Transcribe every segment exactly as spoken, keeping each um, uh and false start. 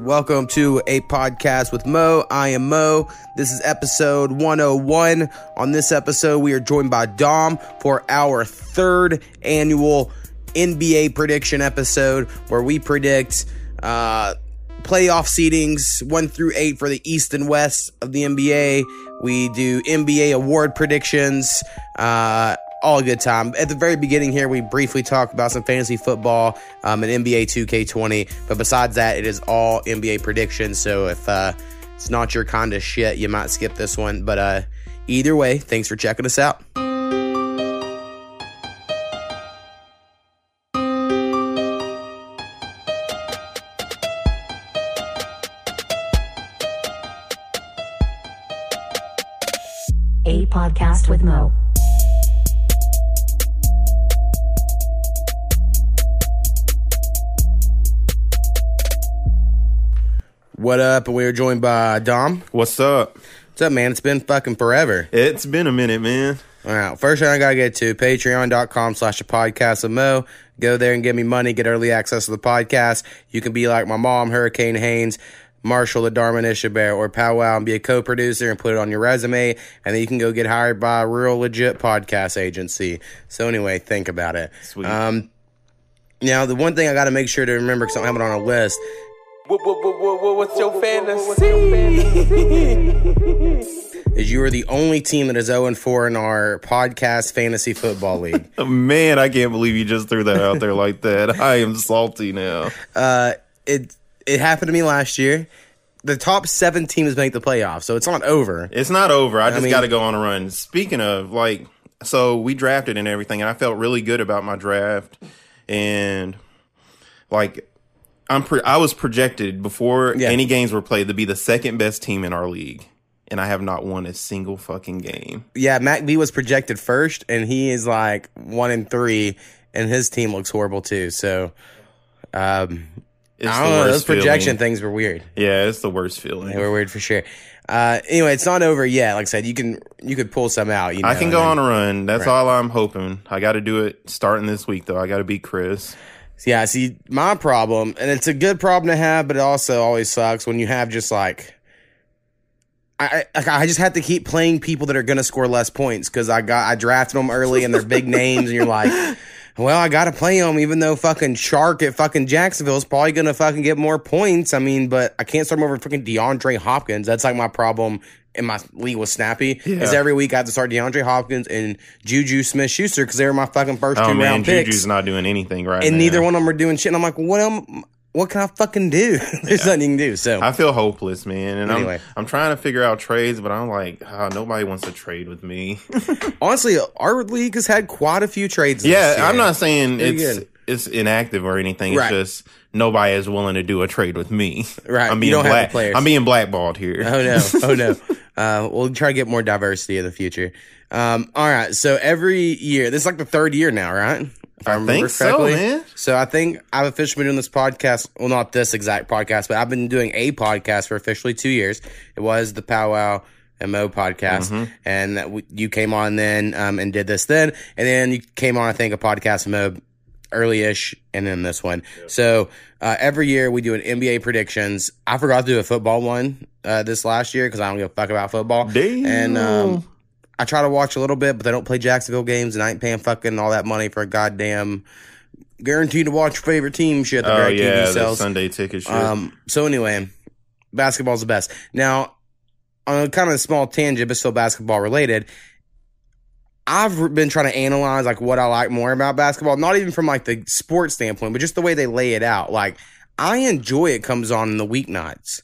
Welcome to A Podcast with Mo. I am Mo. This is episode one oh one. On this episode, we are joined by Dom for our third annual N B A prediction episode where we predict uh, playoff seedings one through eight for the East and West of the N B A. We do N B A award predictions. Uh, all a good time. At the very beginning here, we briefly talk about some fantasy football um, and N B A two K twenty. But besides that, it is all N B A predictions. So if uh, it's not your kind of shit, you might skip this one. But uh, either way, thanks for checking us out. A Podcast with Mo. What up? And we are joined by Dom. What's up? What's up, man? It's been fucking forever. It's been a minute, man. All right. First thing I got to get to, patreon.com slash a podcast of Mo. Go there and give me money. Get early access to the podcast. You can be like my mom, Hurricane Haynes, Marshall the Darman Ishabare, or Powwow and be a co-producer and put it on your resume. And then you can go get hired by a real legit podcast agency. So anyway, think about it. Sweet. Um, now, the one thing I got to make sure to remember because I don't have it on a list. What, what, what, what, what's your fantasy? Is you are the only team that is oh and four in our podcast fantasy football league. Man, I can't believe you just threw that out there like that. I am salty now. Uh, it it happened to me last year. The top seven teams make the playoffs, so it's not over. It's not over. I just I mean, got to go on a run. Speaking of, like, so we drafted and everything, and I felt really good about my draft. And, like... I'm pre- I was projected before yeah. any games were played to be the second best team in our league, and I have not won a single fucking game. Yeah, Mac B was projected first, and he is like one and three, and his team looks horrible too. So, um, it's I don't know, those projection feeling. Things were weird. Yeah, it's the worst feeling. They were weird for sure. Uh, anyway, it's not over yet. Like I said, you can you could pull some out. You know, I can go on a run. That's right. All I'm hoping. I got to do it starting this week though. I got to beat Chris. Yeah, see, my problem, and it's a good problem to have, but it also always sucks when you have just like, I I, I just have to keep playing people that are going to score less points because I got I drafted them early and they're big names, and you're like, well, I got to play them even though fucking Shark at fucking Jacksonville is probably going to fucking get more points. I mean, but I can't start him over fucking DeAndre Hopkins. That's like my problem in my league with Snappy yeah. is every week I have to start DeAndre Hopkins and Juju Smith-Schuster because they were my fucking first oh, two man, round picks. Juju's not doing anything right and now. And neither one of them are doing shit. And I'm like, what am, What can I fucking do? There's yeah. nothing you can do. So I feel hopeless, man. And anyway. I'm, I'm trying to figure out trades, but I'm like, oh, nobody wants to trade with me. Honestly, our league has had quite a few trades. Yeah, this year. I'm not saying Pretty it's good. It's inactive or anything. Right. It's just nobody is willing to do a trade with me. Right. I'm being you don't black, have the players. I'm being blackballed here. Oh, no. Oh, no. Uh, we'll try to get more diversity in the future. Um, all right. So every year, this is like the third year now, right? If I, I remember think correctly. So, man. So I think I've officially been doing this podcast. Well, not this exact podcast, but I've been doing a podcast for officially two years. It was the Powwow and Mo podcast. Mm-hmm. And that w- you came on then um, and did this then. And then you came on, I think, a podcast Mo early-ish, and then this one. Yep. So uh, every year we do an N B A predictions. I forgot to do a football one uh, this last year because I don't give a fuck about football. Damn. And um, I try to watch a little bit, but they don't play Jacksonville games, and I ain't paying fucking all that money for a goddamn guaranteed to watch favorite team shit. That oh, yeah, T V sells. The Sunday ticket shit. Um, so anyway, basketball's the best. Now, on a kind of a small tangent, but still basketball-related, I've been trying to analyze like what I like more about basketball, not even from like the sports standpoint, but just the way they lay it out. Like I enjoy it comes on in the weeknights.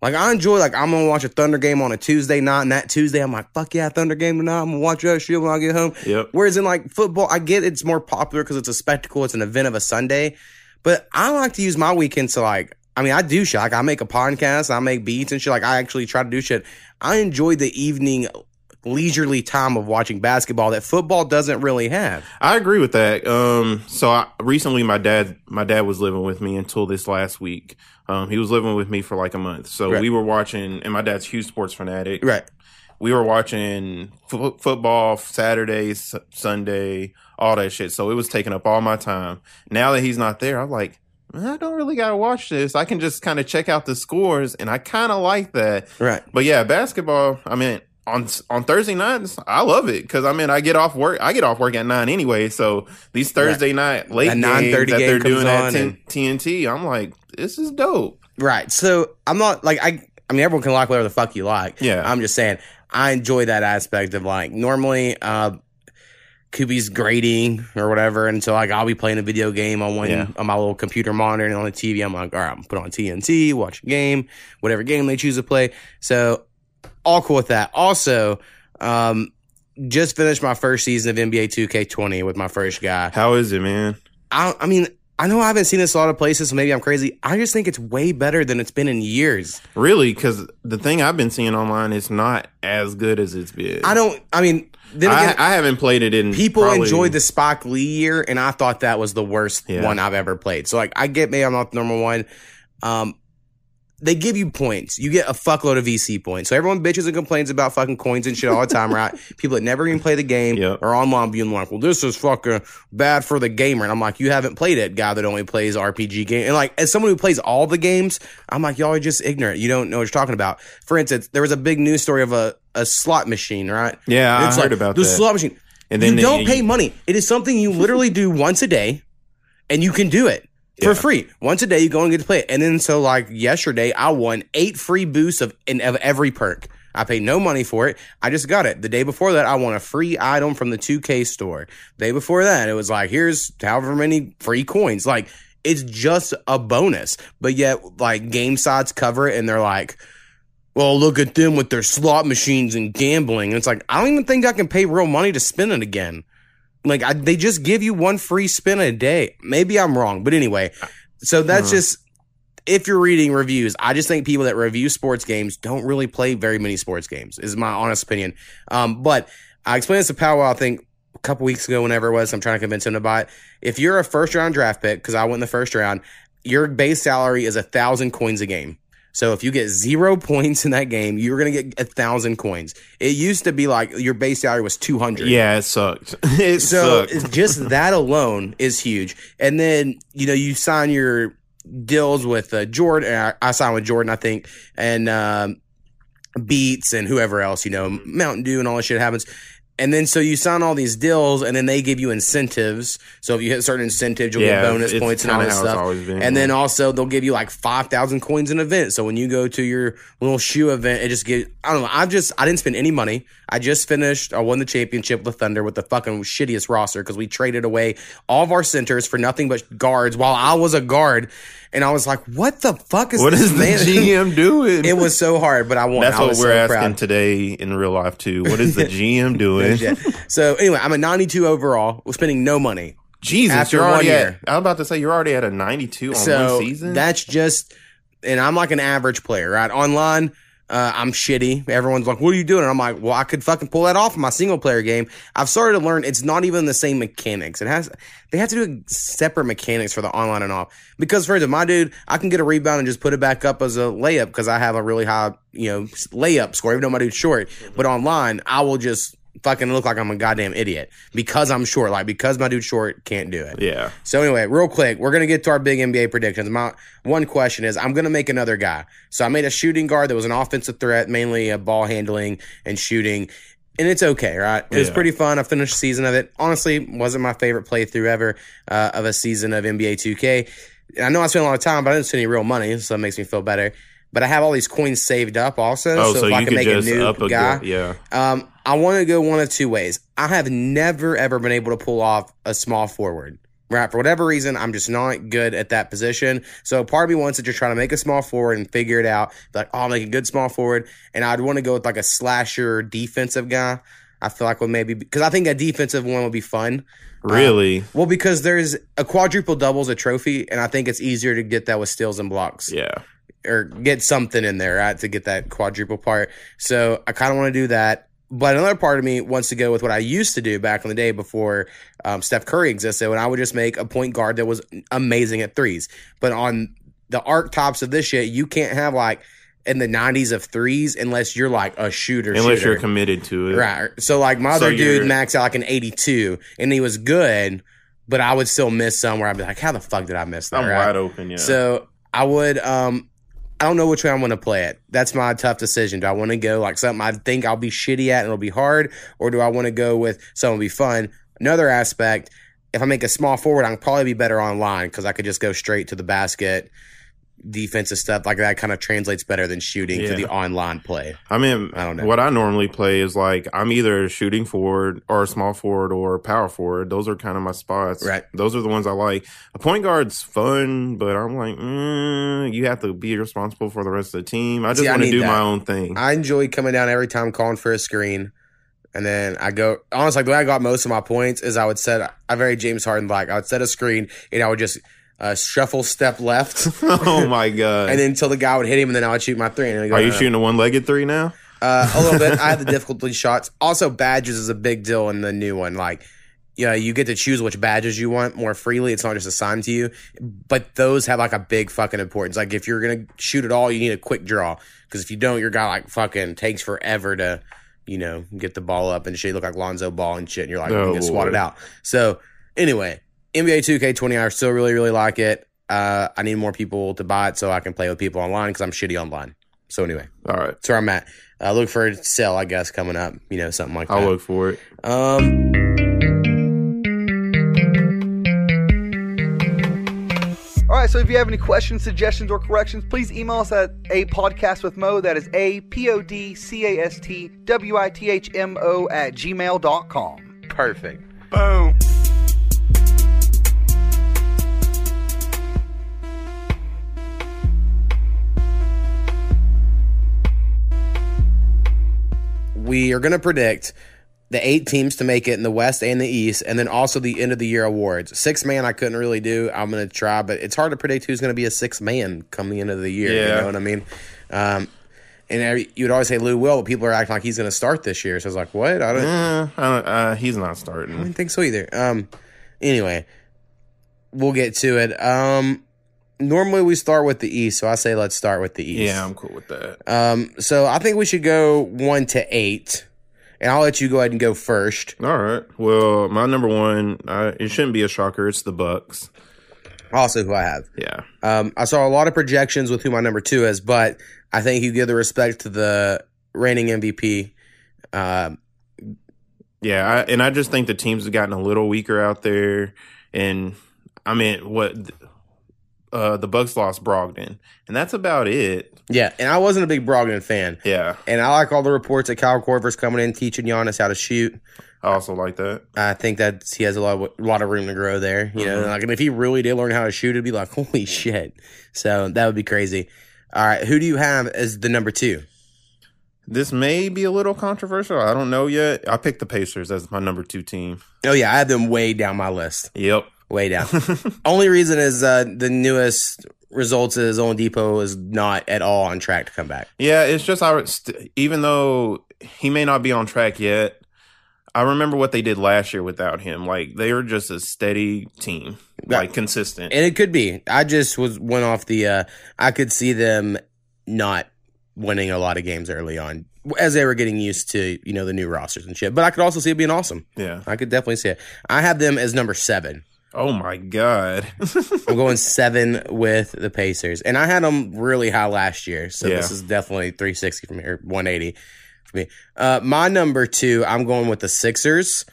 Like I enjoy like I'm gonna watch a Thunder game on a Tuesday night, and that Tuesday I'm like, fuck yeah, Thunder game tonight. I'm gonna watch that shit when I get home. Yep. Whereas in like football, I get it's more popular because it's a spectacle, it's an event of a Sunday. But I like to use my weekends to like. I mean, I do shit. Like I make a podcast, I make beats and shit. Like I actually try to do shit. I enjoy the evening. Leisurely time of watching basketball that football doesn't really have. I agree with that. Um, so I, recently my dad, my dad was living with me until this last week. Um, he was living with me for like a month. So right. we were watching, and my dad's a huge sports fanatic. Right. We were watching f- football Saturday, s- Sunday, all that shit. So it was taking up all my time. Now that he's not there, I'm like, I don't really got to watch this. I can just kind of check out the scores, and I kind of like that. Right. But, yeah, basketball, I mean, on on Thursday nights, I love it because, I mean, I get off work. I get off work at nine anyway, so these Thursday right. night late games that game they're doing at T N T, I'm like, this is dope. Right. So, I'm not, like, I I mean, everyone can like whatever the fuck you like. Yeah. I'm just saying, I enjoy that aspect of, like, normally uh, – Kubi's grading or whatever, and so like I'll be playing a video game on one yeah. on my little computer monitor and on the T V. I'm like, all right, I'm gonna put on T N T, watch a game, whatever game they choose to play. So all cool with that. Also, um, just finished my first season of N B A two K twenty with my first guy. How is it, man? I, I mean, I know I haven't seen this a lot of places, so maybe I'm crazy. I just think it's way better than it's been in years. Really? Because the thing I've been seeing online is not as good as it's been. I don't. I mean. Then again, I, I haven't played it in people probably. Enjoyed the Spike Lee year, and I thought that was the worst yeah. one I've ever played. So, like, I get maybe I'm not the number one. Um, they give you points. You get a fuckload of V C points. So everyone bitches and complains about fucking coins and shit all the time, right? People that never even play the game yep. are online being like, well, this is fucking bad for the gamer. And I'm like, you haven't played it, guy that only plays R P G games. And, like, as someone who plays all the games, I'm like, y'all are just ignorant. You don't know what you're talking about. For instance, there was a big news story of a a slot machine, right? Yeah, it's I like, heard about the that. The slot machine. And then you don't pay you- money. It is something you literally do once a day, and you can do it. For yeah. free. Once a day, you go and get to play it. And then, so, like, yesterday, I won eight free boosts of, in, of every perk. I paid no money for it. I just got it. The day before that, I won a free item from the two K store. The day before that, it was like, here's however many free coins. Like, it's just a bonus. But yet, like, game sides cover it, and they're like, well, look at them with their slot machines and gambling. And it's like, I don't even think I can pay real money to spin it again. Like, I, they just give you one free spin a day. Maybe I'm wrong. But anyway, so that's uh-huh. just, if you're reading reviews, I just think people that review sports games don't really play very many sports games, is my honest opinion. Um, but I explained this to Powell, I think, a couple weeks ago, whenever it was. I'm trying to convince him to buy it. If you're a first-round draft pick, because I went in the first round, your base salary is one thousand coins a game. So if you get zero points in that game, you're going to get one thousand coins. It used to be like your base salary was two hundred. Yeah, it sucked. It so sucked. Just that alone is huge. And then, you know, you sign your deals with uh, Jordan. I, I signed with Jordan, I think, and um, Beats and whoever else, you know, Mountain Dew and all that shit happens. And then so you sign all these deals, and then they give you incentives. So if you hit certain incentives, you'll yeah, get bonus points and all that stuff. Been, and then also they'll give you like five thousand coins an event. So when you go to your little shoe event, it just gives – I don't know. I just – I didn't spend any money. I just finished – I won the championship with the Thunder with the fucking shittiest roster because we traded away all of our centers for nothing but guards while I was a guard. And I was like, what the fuck is what this is man? What is the G M doing? It was so hard, but I won. That's I was what we're so asking proud. Today in real life, too. What is the G M doing? So, anyway, I'm a ninety-two overall. We're spending no money. Jesus, after you're already one year. At, I was about to say, you're already at a ninety-two on so one season? That's just, and I'm like an average player, right? Online, uh, I'm shitty. Everyone's like, what are you doing? And I'm like, well, I could fucking pull that off in my single-player game. I've started to learn it's not even the same mechanics. It has... They have to do separate mechanics for the online and off. Because, for instance, my dude, I can get a rebound and just put it back up as a layup because I have a really high, you know, layup score, even though my dude's short. But online, I will just fucking look like I'm a goddamn idiot because I'm short. Like, because my dude's short, can't do it. Yeah. So, anyway, real quick, we're going to get to our big N B A predictions. My one question is, I'm going to make another guy. So, I made a shooting guard that was an offensive threat, mainly a ball handling and shooting. And it's okay, right? It yeah. was pretty fun. I finished the season of it. Honestly, wasn't my favorite playthrough ever uh, of a season of N B A two K. And I know I spent a lot of time, but I didn't spend any real money, so that makes me feel better. But I have all these coins saved up also, oh, so, so if I can make a new a guy. Good, yeah. Um, I want to go one of two ways. I have never, ever been able to pull off a small forward. Right, for whatever reason, I'm just not good at that position. So part of me wants to just try to make a small forward and figure it out. Like, oh, I'll make a good small forward. And I'd want to go with like a slasher defensive guy. I feel like would maybe, because I think a defensive one would be fun. Really? Um, well, because there's a quadruple double is a trophy, and I think it's easier to get that with steals and blocks. Yeah. Or get something in there, right, to get that quadruple part. So I kind of want to do that. But another part of me wants to go with what I used to do back in the day before um, Steph Curry existed, when I would just make a point guard that was amazing at threes. But on the archetypes of this shit, you can't have like in the nineties of threes unless you're like a shooter. Unless shooter. You're committed to it. Right. So like my so other dude maxed out like an eighty-two, and he was good. but I would still miss some where I'd be like, how the fuck did I miss that? I'm right? wide open, yeah. So I would, um, I don't know which way I'm going to play it. That's my tough decision. Do I want to go like something I think I'll be shitty at and it'll be hard, or do I want to go with something that'll be fun? Another aspect, if I make a small forward, I can probably be better online because I could just go straight to the basket. Defensive stuff like that kind of translates better than shooting yeah. to the online play. I mean, I don't know. What I normally play is like I'm either shooting forward or small forward or power forward. Those are kind of my spots. Right. Those are the ones I like. A point guard's fun, but I'm like, mm, you have to be responsible for the rest of the team. I just See, want I to do that. my own thing. I enjoy coming down every time calling for a screen. And then I go, honestly, the way I got most of my points is I would set, I very James Harden like, I would set a screen and I would just Uh, shuffle step left. Oh, my God. And then until the guy would hit him, and then I would shoot my three. And go, Are you no, shooting no. a one-legged three now? Uh, a little bit. I have the difficulty shots. Also, badges is a big deal in the new one. Like, you know, you get to choose which badges you want more freely. It's not just assigned to you. But those have, like, a big fucking importance. Like, if you're going to shoot at all, you need a quick draw. Because if you don't, your guy, like, fucking takes forever to, you know, get the ball up and shit. You look like Lonzo Ball and shit. And you're like, oh, you get swatted out. So, anyway. N B A two K twenty, I still really, really like it. Uh, I need more people to buy it so I can play with people online because I'm shitty online. So anyway. All right. That's where I'm at. Uh, look for a sale, I guess, coming up. You know, something like that. I'll look for it. Um, All right. So if you have any questions, suggestions, or corrections, please email us at apodcastwithmo. That is A P O D C A S T W I T H M O at gmail dot com. Perfect. Boom. We are going to predict the eight teams to make it in the West and the East, and then also the end-of-the-year awards. Sixth man I couldn't really do. I'm going to try, but it's hard to predict who's going to be a sixth man come the end of the year. Yeah. You know what I mean? Um, and every, you would always say Lou Will, but people are acting like he's going to start this year. So I was like, what? I don't, uh, I don't uh, He's not starting. I don't think so either. Um, anyway, we'll get to it. Um, normally we start with the East, so I say let's start with the East. Yeah, I'm cool with that. Um, so I think we should go one to eight, and I'll let you go ahead and go first. All right. Well, my number one, uh, it shouldn't be a shocker. It's the Bucks. Also who I have. Yeah. Um, I saw a lot of projections with who my number two is, but I think you give the respect to the reigning M V P. Uh, yeah, I, and I just think the teams have gotten a little weaker out there, and I mean, what – Uh, the Bucks lost Brogdon, and that's about it. Yeah, and I wasn't a big Brogdon fan. Yeah. And I like all the reports that Kyle Korver's coming in, teaching Giannis how to shoot. I also like that. I think that he has a lot of, a lot of room to grow there. You mm-hmm. know, like, and if he really did learn how to shoot, it'd be like, holy shit. So that would be crazy. All right, who do you have as the number two? This may be a little controversial. I don't know yet. I picked the Pacers as my number two team. Oh, yeah, I have them way down my list. Yep. Way down. Only reason is uh, the newest results is Oladipo is not at all on track to come back. Yeah, it's just I, st- even though he may not be on track yet, I remember what they did last year without him. Like, they were just a steady team, yeah. like consistent. And it could be. I just was went off the uh, – I could see them not winning a lot of games early on as they were getting used to, you know, the new rosters and shit. But I could also see it being awesome. Yeah. I could definitely see it. I have them as number seven. Oh, my God. I'm going seven with the Pacers. And I had them really high last year, so yeah. This is definitely three sixty from here, one eighty for me. Uh, my number two, I'm going with the Sixers.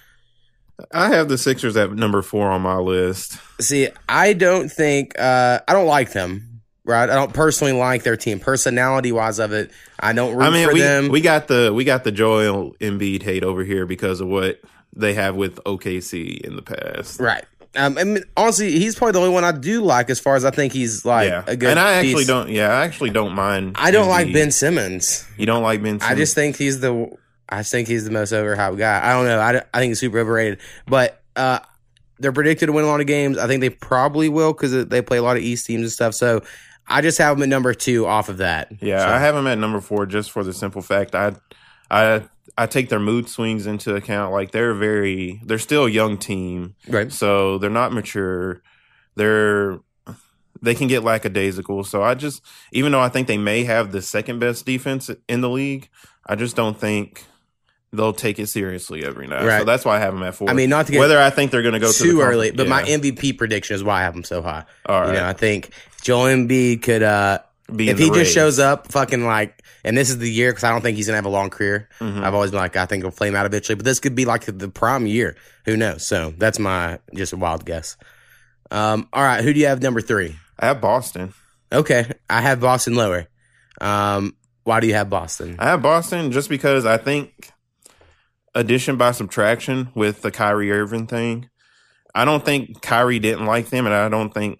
I have the Sixers at number four on my list. See, I don't think uh, – I don't like them, right? I don't personally like their team. Personality-wise of it, I don't root I mean, for we, them. We got the we got the Joel Embiid hate over here because of what they have with O K C in the past. Right. Um, I mean, honestly, he's probably the only one I do like as far as I think he's like yeah. a good. And I actually piece. don't. Yeah, I actually don't mind. I don't like Ben Simmons. You don't like Ben Simmons? I just think he's the. I think he's the most overhyped guy. I don't know. I, I think he's super overrated. But uh, they're predicted to win a lot of games. I think they probably will because they play a lot of East teams and stuff. So I just have him at number two off of that. Yeah, so. I have him at number four just for the simple fact I, I. I take their mood swings into account. Like, they're very, they're still a young team. Right. So they're not mature. They're, they can get lackadaisical. So I just, even though I think they may have the second best defense in the league, I just don't think they'll take it seriously every night. Right. So that's why I have them at four. I mean, not to get whether I think they're going to go too to early, but yeah. my M V P prediction is why I have them so high. All right. You know, I think Joel Embiid could uh, be if he race. just shows up, fucking like, and this is the year because I don't think he's gonna have a long career. Mm-hmm. I've always been like, I think he'll flame out eventually, but this could be like the prime year. Who knows? So that's my just a wild guess. Um, all right, who do you have number three? I have Boston. Okay, I have Boston lower. Um, why do you have Boston? I have Boston just because I think. Addition by subtraction with the Kyrie Irving thing. I don't think Kyrie didn't like them, and I don't think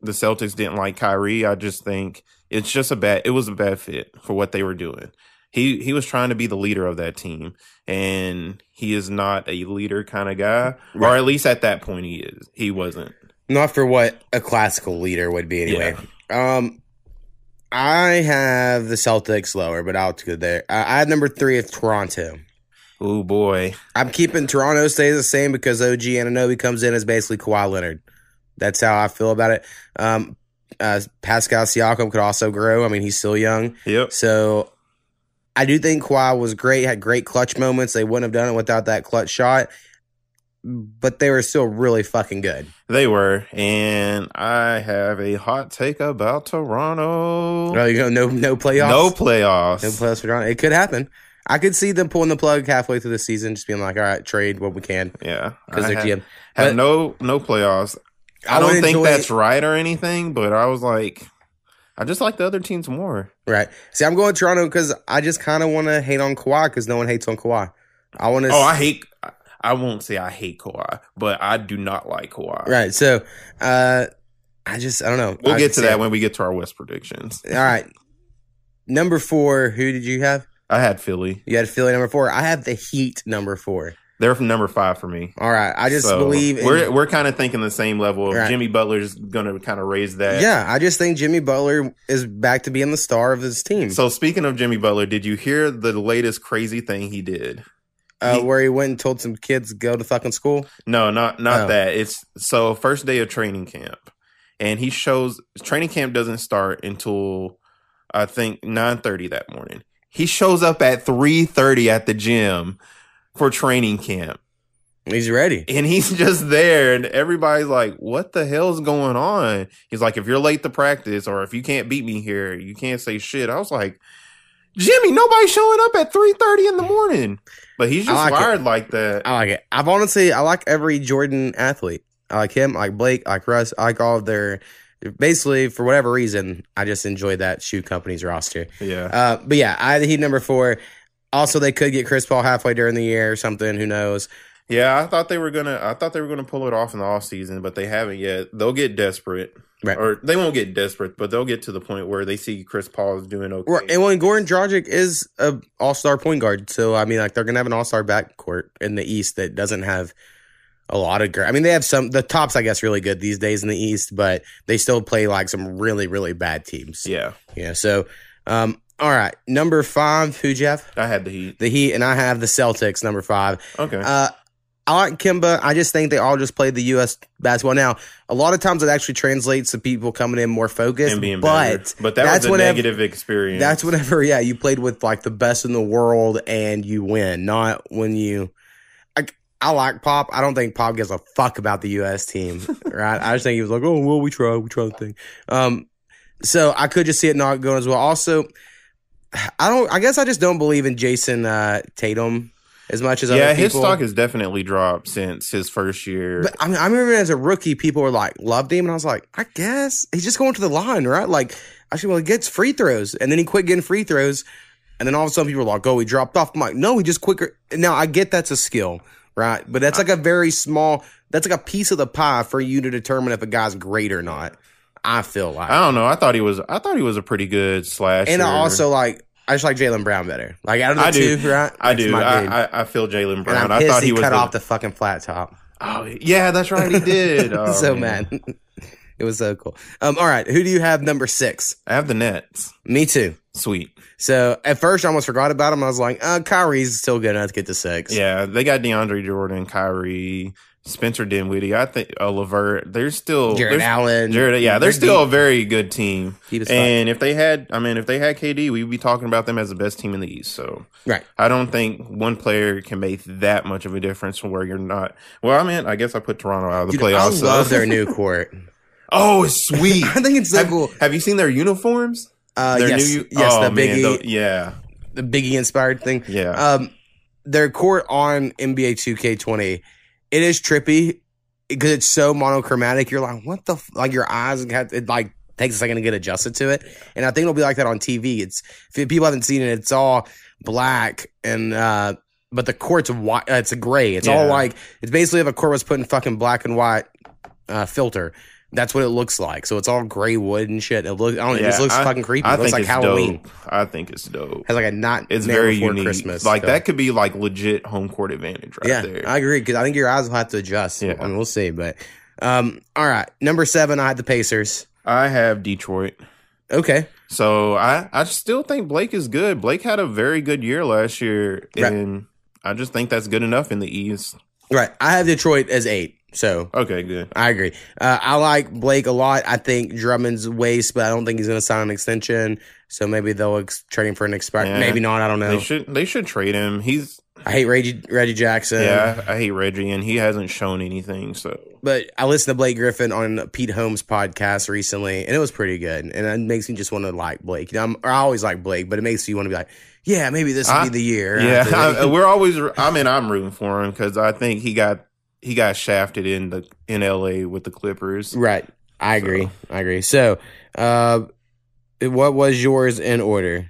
the Celtics didn't like Kyrie. I just think it's just a bad. It was a bad fit for what they were doing. He he was trying to be the leader of that team, and he is not a leader kind of guy, right. Or at least at that point he is. He wasn't. Not for what a classical leader would be, anyway. Yeah. Um, I have the Celtics lower, but I'll go there. I have number three of Toronto. Oh, boy. I'm keeping Toronto stays the same because O G Anunoby comes in as basically Kawhi Leonard. That's how I feel about it. Um, uh, Pascal Siakam could also grow. I mean, he's still young. Yep. So I do think Kawhi was great, had great clutch moments. They wouldn't have done it without that clutch shot. But they were still really fucking good. They were. And I have a hot take about Toronto. Oh, you go, no, no playoffs? No playoffs. No playoffs for Toronto. It could happen. I could see them pulling the plug halfway through the season, just being like, all right, trade what we can. Yeah. Because they're G M. Have no, no playoffs. I, I don't think that's it. right or anything, but I was like, I just like the other teams more. Right. See, I'm going to Toronto because I just kind of want to hate on Kawhi because no one hates on Kawhi. I want to. Oh, I hate. I won't say I hate Kawhi, but I do not like Kawhi. Right. So uh, I just, I don't know. We'll I get to that it. when we get to our West predictions. All right. Number four, who did you have? I had Philly. You had Philly number four. I have the Heat number four. They're from number five for me. All right. I just so believe... In, we're we're kind of thinking the same level. Of right. Jimmy Butler's going to kind of raise that. Yeah, I just think Jimmy Butler is back to being the star of this team. So, speaking of Jimmy Butler, did you hear the latest crazy thing he did? Uh, he, where he went and told some kids go to fucking school? No, not, not oh. that. It's so, first day of training camp. And he shows... Training camp doesn't start until, I think, nine thirty that morning. He shows up at three thirty at the gym for training camp. He's ready. And he's just there. And everybody's like, what the hell's going on? He's like, if you're late to practice or if you can't beat me here, you can't say shit. I was like, Jimmy, nobody's showing up at three thirty in the morning. But he's just wired like that. I like it. I've honestly, I like every Jordan athlete. I like him. I like Blake. I like Russ. I like all of their... Basically, for whatever reason, I just enjoyed that shoe company's roster. Yeah. Uh, but yeah, I had the Heat number four. Also, they could get Chris Paul halfway during the year or something. Who knows? Yeah, I thought they were gonna. I thought they were gonna pull it off in the offseason, but they haven't yet. They'll get desperate, right. Or they won't get desperate, but they'll get to the point where they see Chris Paul is doing okay. Right. And when Goran Dragic is a All Star point guard, so I mean, like they're gonna have an All Star backcourt in the East that doesn't have. A lot of girls. I mean, they have some. The top's, I guess, really good these days in the East, but they still play like some really, really bad teams. Yeah, yeah. So, um, all right, number five. Who, Jeff? I had the Heat. The Heat, and I have the Celtics. Number five. Okay. Uh, I like Kemba. I just think they all just played the U S basketball. Now, a lot of times it actually translates to people coming in more focused. And being but better. But that that's was a whenever, negative experience. That's whenever, yeah, you played with like the best in the world and you win, not when you. I like Pop. I don't think Pop gives a fuck about the U S team, right? I just think he was like, oh, well, we try. We try the thing. Um, so I could just see it not going as well. Also, I don't. I guess I just don't believe in Jason uh, Tatum as much as yeah, other people. Yeah, his stock has definitely dropped since his first year. But I mean, I remember as a rookie, people were like, loved him. And I was like, I guess he's just going to the line, right? Like, actually, well, he gets free throws. And then he quit getting free throws. And then all of a sudden, people were like, oh, he dropped off. I'm like, no, he just quicker. Now, I get that's a skill. Right, but that's like a very small, that's like a piece of the pie for you to determine if a guy's great or not, I feel like. I don't know. I thought he was, I thought he was a pretty good slasher. And I also like, I just like Jaylen Brown better. Like, out of the I do. two, right? I that's do. I, I, I feel Jaylen Brown. And I'm pissed I thought he, he was cut the, off the fucking flat top. Oh, yeah, that's right. He did. Oh, so man. mad. It was so cool. Um, all right. Who do you have number six? I have the Nets. Me too. Sweet. So, at first, I almost forgot about him. I was like, uh, Kyrie's still good enough to get to six. Yeah, they got DeAndre Jordan, Kyrie, Spencer Dinwiddie, I think uh, LeVert. There's still Jared Allen. Jared, yeah, they're, they're still deep. a very good team. And fun. if they had, I mean, if they had K D, we'd be talking about them as the best team in the East. So, right, I don't think one player can make that much of a difference from where you're not. Well, I mean, I guess I put Toronto out of the Dude, playoffs. I so. love their new court. Oh, it's sweet! I think it's so have, cool. Have you seen their uniforms? Uh, their yes, new, yes, oh, the Biggie, man, the, yeah, the Biggie inspired thing. Yeah, um, their court on N B A two K twenty. It is trippy because it's so monochromatic. You're like, what the f-? Like your eyes have, it like takes a second to get adjusted to it. And I think it'll be like that on T V. It's if people haven't seen it, it's all black and uh, but the court's white. It's a gray. It's yeah. all like it's basically if a court was put in fucking black and white uh, filter. That's what it looks like. So it's all gray wood and shit. It looks. I don't know. Yeah, it just looks I, fucking creepy. It I looks like Halloween. Dope. I think it's dope. Has like a not. It's very unique. Christmas, like so. That could be like legit home court advantage right yeah, there. Yeah, I agree because I think your eyes will have to adjust. Yeah, and we'll see. But um, all right, number seven. I had the Pacers. I have Detroit. Okay. So I I still think Blake is good. Blake had a very good year last year, right. and I just think that's good enough in the East. Right. I have Detroit as eight. So okay, good. I agree. Uh, I like Blake a lot. I think Drummond's waste, but I don't think he's going to sign an extension. So maybe they'll ex- trade him for an expiration. Yeah. Maybe not. I don't know. They should. They should trade him. He's. I hate Reggie, Reggie Jackson. Yeah, I hate Reggie, and he hasn't shown anything. So, but I listened to Blake Griffin on Pete Holmes' podcast recently, and it was pretty good. And it makes me just want to like Blake. You know, I'm, or I always like Blake, but it makes you want to be like, yeah, maybe this will I, be the year. Yeah, I, we're always. I mean, I'm rooting for him because I think he got. He got shafted in the in L A with the Clippers. Right. I agree. So. I agree. So, uh, what was yours in order?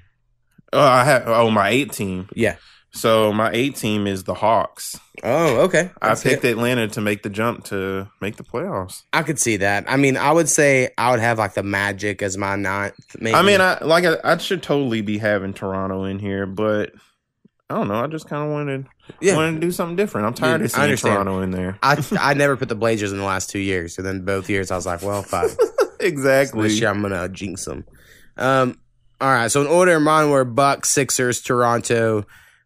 Oh, I have, oh, my eight team. Yeah. So, my eight team is the Hawks. Oh, okay. That's I picked it. Atlanta to make the jump to make the playoffs. I could see that. I mean, I would say I would have, like, the Magic as my ninth. Maybe. I mean, I like I, I should totally be having Toronto in here, but... I don't know. I just kind of wanted, yeah. wanted to do something different. I'm tired Dude, of seeing Toronto in there. I I never put the Blazers in the last two years. So then both years I was like, well, fuck. Exactly. So this year I'm going to jinx them. Um, all right. So in order of mine were Bucks, Sixers, Toronto,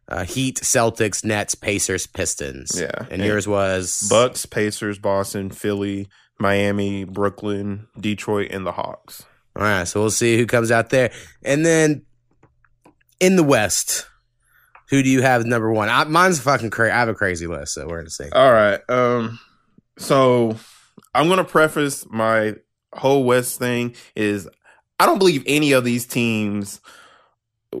uh, Heat, Celtics, Nets, Pacers, Pistons. Yeah. And, and yours was? Bucks, Pacers, Boston, Philly, Miami, Brooklyn, Detroit, and the Hawks. All right. So we'll see who comes out there. And then in the West... Who do you have number one? I, mine's fucking crazy. I have a crazy list, so we're going to see. All right. Um, so I'm going to preface my whole West thing is I don't believe any of these teams,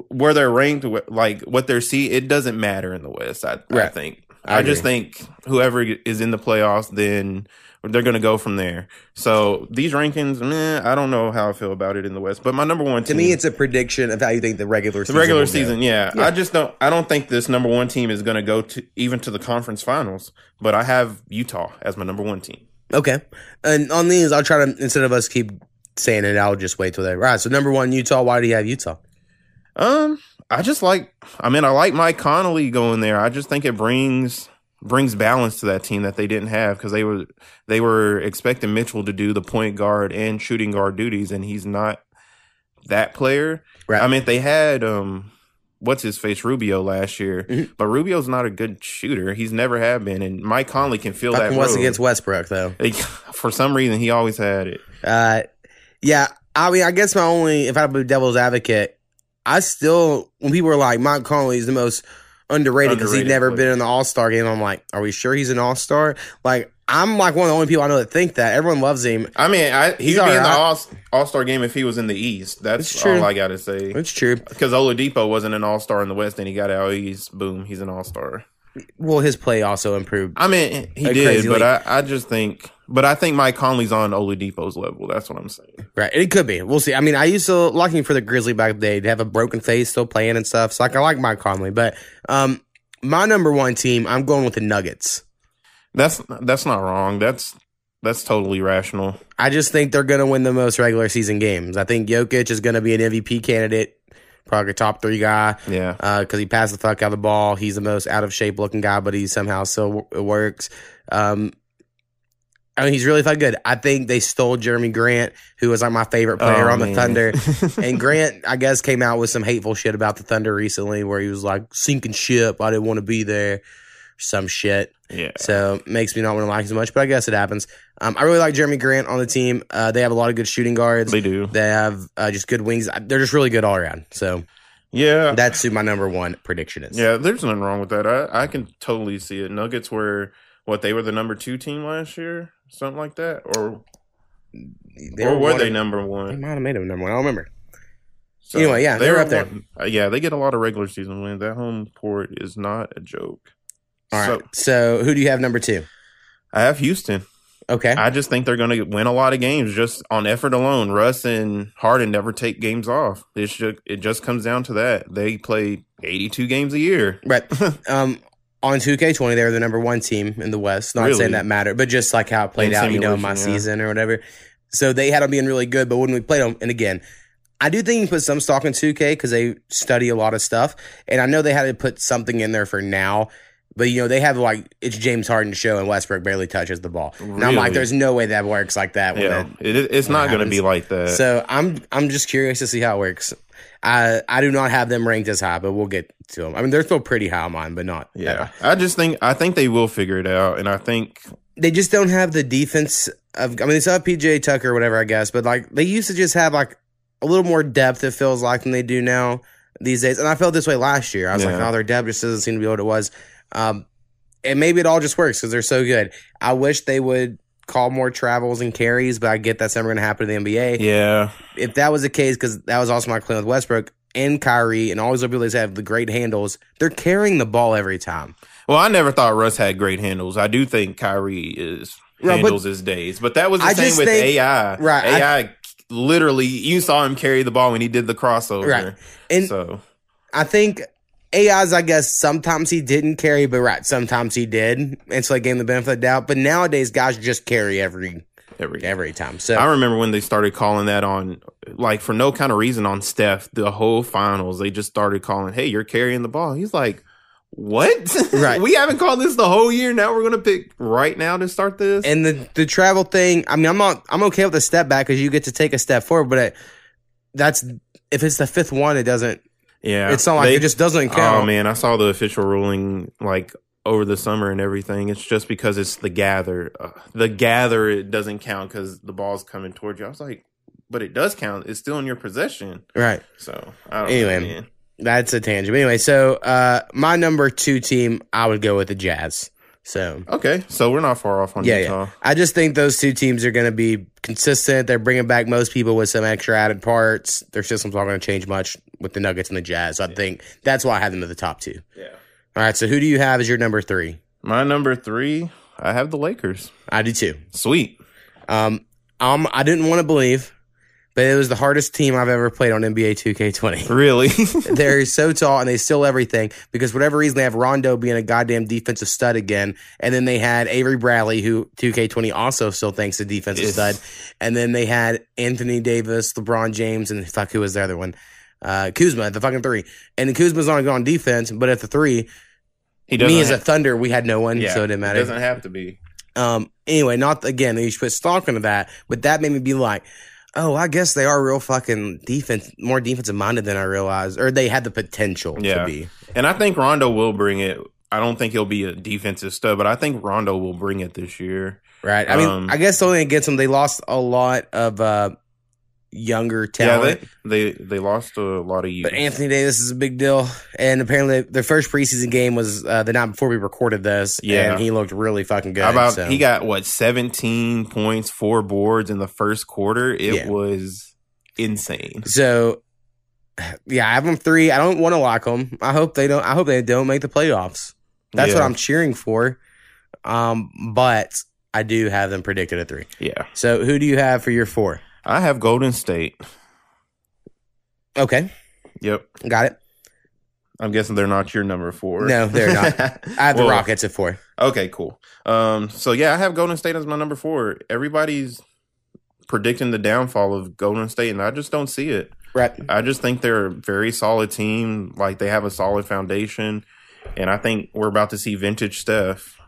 where they're ranked, like what they're seed, it doesn't matter in the West, I, right. I think. I, I just think whoever is in the playoffs, then they're going to go from there. So these rankings, meh, I don't know how I feel about it in the West. But my number one team. To me, it's a prediction of how you think the regular season. The regular season, yeah. yeah. I just don't I don't think this number one team is going to go to even to the conference finals. But I have Utah as my number one team. Okay. And on these, I'll try to, instead of us keep saying it, I'll just wait till they. All right. So number one, Utah. Why do you have Utah? Um, I just like, I mean, I like Mike Conley going there. I just think it brings brings balance to that team that they didn't have because they were they were expecting Mitchell to do the point guard and shooting guard duties, and he's not that player. Right. I mean, they had um, what's his face Rubio last year, mm-hmm. but Rubio's not a good shooter. He's never have been, and Mike Conley can feel Fucking that. What's against Westbrook though? For some reason, he always had it. Uh, yeah. I mean, I guess my only if I be devil's advocate. I still, when people are like, Mike Conley is the most underrated because he's never player. been in the All-Star game, I'm like, are we sure he's an All-Star? Like, I'm like one of the only people I know that think that. Everyone loves him. I mean, I, he'd he's be right. in the all, All-Star game if he was in the East. That's all I got to say. That's true. Because Oladipo wasn't an All-Star in the West and he got out East. Boom, he's an All-Star. Well, his play also improved. I mean, he did, but I, I just think... But I think Mike Conley's on Oladipo's level. That's what I'm saying. Right. It could be. We'll see. I mean, I used to like him for the Grizzlies back in the day. They have a broken face still playing and stuff. So, like, I like Mike Conley. But um, my number one team, I'm going with the Nuggets. That's that's not wrong. That's that's totally rational. I just think they're going to win the most regular season games. I think Jokic is going to be an M V P candidate, probably a top three guy. Yeah. Because uh, he passed the fuck out of the ball. He's the most out of shape looking guy, but he somehow still w- works. Um I mean, he's really fucking good. I think they stole Jeremy Grant, who was like my favorite player oh, on man. the Thunder. And Grant, I guess, came out with some hateful shit about the Thunder recently where he was like, sinking ship. I didn't want to be there. some shit. Yeah. So makes me not want to like as much, but I guess it happens. Um, I really like Jeremy Grant on the team. Uh, they have a lot of good shooting guards. They do. They have uh, just good wings. They're just really good all around. So yeah, that's who my number one prediction is. Yeah, there's nothing wrong with that. I, I can totally see it. Nuggets were what they were the number two team last year, something like that, or they or were, were they of, number one? They might have made them number one. I don't remember. So anyway, yeah, they they're up there. One, uh, yeah, they get a lot of regular season wins. That home court is not a joke. All right. So, so who do you have number two? I have Houston. Okay. I just think they're going to win a lot of games just on effort alone. Russ and Harden never take games off. It's just, it just comes down to that. They play eighty-two games a year. Right. um, on two K twenty, they were the number one team in the West. Not really? Saying that mattered, but just like how it played in out, you know, my yeah. season or whatever. So they had them being really good, but when we played them, and again, I do think you can put some stock in two K because they study a lot of stuff. And I know they had to put something in there for now. But, you know, they have, like, it's James Harden show and Westbrook barely touches the ball. Really? And I'm like, there's no way that works like that. When yeah, that, it, it's when not going to be like that. So I'm I'm just curious to see how it works. I, I do not have them ranked as high, but we'll get to them. I mean, they're still pretty high on mine, but not. Yeah, I just think I think they will figure it out, and I think they just don't have the defense of. I mean, they still have P J Tucker or whatever, I guess, but, like, they used to just have, like, a little more depth, it feels like, than they do now these days. And I felt this way last year. I was yeah. like, oh, their depth just doesn't seem to be what it was. Um, and maybe it all just works because they're so good. I wish they would call more travels and carries, but I get that's never going to happen to the N B A. Yeah. If that was the case, because that was also my claim with Westbrook and Kyrie and all these other people that have the great handles, they're carrying the ball every time. Well, I never thought Russ had great handles. I do think Kyrie is handles right, but, his days, but that was the I same with think, A I. Right. A I, I, literally, you saw him carry the ball when he did the crossover. Right. And so I think A I's, I guess, sometimes he didn't carry, but right, sometimes he did. And so I gave him the benefit of the doubt. But nowadays, guys just carry every every, every time. So I remember when they started calling that on, like, for no kind of reason on Steph, the whole finals, they just started calling, hey, you're carrying the ball. He's like, what? Right. We haven't called this the whole year. Now we're going to pick right now to start this. And the, the travel thing, I mean, I'm not, I'm okay with the step back because you get to take a step forward. But it, that's if it's the fifth one, it doesn't. Yeah, it's not like they, it just doesn't count. Oh man, I saw the official ruling like over the summer and everything. It's just because it's the gather, uh, the gather. It doesn't count because the ball's coming towards you. I was like, but it does count. It's still in your possession, right? So I don't anyway, know, man. That's a tangent. But anyway, so uh, my number two team, I would go with the Jazz. So okay, so we're not far off on yeah, Utah. Yeah. I just think those two teams are going to be consistent. They're bringing back most people with some extra added parts. Their systems aren't going to change much with the Nuggets and the Jazz. I yeah. think that's why I have them at the top two. Yeah. All right, so who do you have as your number three? My number three, I have the Lakers. I do too. Sweet. Um, um I didn't want to believe, but it was the hardest team I've ever played on N B A two K twenty. Really? They're so tall, and they steal everything because for whatever reason, they have Rondo being a goddamn defensive stud again, and then they had Avery Bradley, who two K twenty also still thinks a defensive yes. stud, and then they had Anthony Davis, LeBron James, and fuck, who was the other one? Uh, Kuzma at the fucking three. And Kuzma's not good on defense, but at the three, he me have, as a Thunder, we had no one, yeah, so it didn't matter. It doesn't have to be. Um. Anyway, not again, you should put stock into that, but that made me be like, oh, I guess they are real fucking defense, more defensive minded than I realized, or they had the potential yeah. to be. And I think Rondo will bring it. I don't think he'll be a defensive stud, but I think Rondo will bring it this year. Right. I um, mean, I guess the only thing against them, they lost a lot of uh, younger talent. Yeah, they, they they lost a lot of youth. But Anthony Davis is a big deal, and apparently their first preseason game was uh, the night before we recorded this. Yeah, and he looked really fucking good. How about so. He got what seventeen points, four boards in the first quarter. It yeah. was insane. So yeah, I have them three. I don't want to lock them. I hope they don't. I hope they don't make the playoffs. That's yeah. what I'm cheering for. Um, but I do have them predicted at three. Yeah. So who do you have for your four? I have Golden State. Okay. Yep. Got it. I'm guessing they're not your number four. No, they're not. I have well, the Rockets at four. Okay, cool. Um, so, yeah, I have Golden State as my number four. Everybody's predicting the downfall of Golden State, and I just don't see it. Right. I just think they're a very solid team. Like, they have a solid foundation, and I think we're about to see vintage stuff.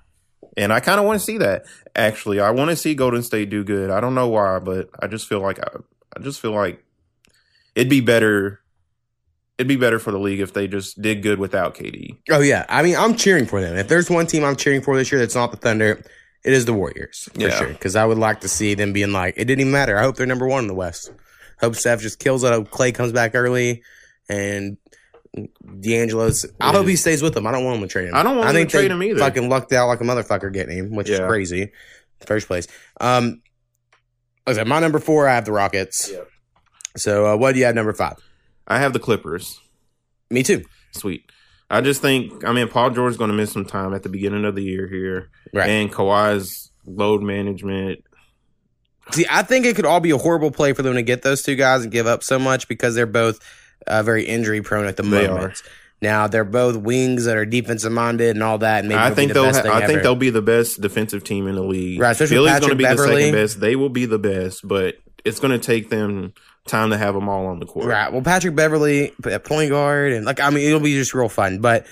And I kind of want to see that. Actually, I want to see Golden State do good. I don't know why, but I just feel like I, I just feel like it'd be better it'd be better for the league if they just did good without K D. Oh, yeah. I mean, I'm cheering for them. If there's one team I'm cheering for this year that's not the Thunder, it is the Warriors, for yeah. sure. Because I would like to see them being like, it didn't even matter. I hope they're number one in the West. Hope Steph just kills it. I hope Clay comes back early. And D'Angelo's, I hope he stays with them. I don't want him to trade him. I don't want I him to trade him either. Fucking lucked out like a motherfucker getting him, which yeah. is crazy in the first place. Um, okay, my number four, I have the Rockets. Yeah. So uh, what do you have number five? I have the Clippers. Me too. Sweet. I just think, I mean, Paul George is going to miss some time at the beginning of the year here. Right. And Kawhi's load management. See, I think it could all be a horrible play for them to get those two guys and give up so much because they're both uh, very injury prone at the they moment. Are. Now, they're both wings that are defensive-minded and all that. And maybe I think be the they'll. Ha- I ever. think they'll be the best defensive team in the league. Right, especially Philly's going to be Beverly. the second best. They will be the best, but it's going to take them time to have them all on the court. Right. Well, Patrick Beverly at point guard, and like I mean, it'll be just real fun. But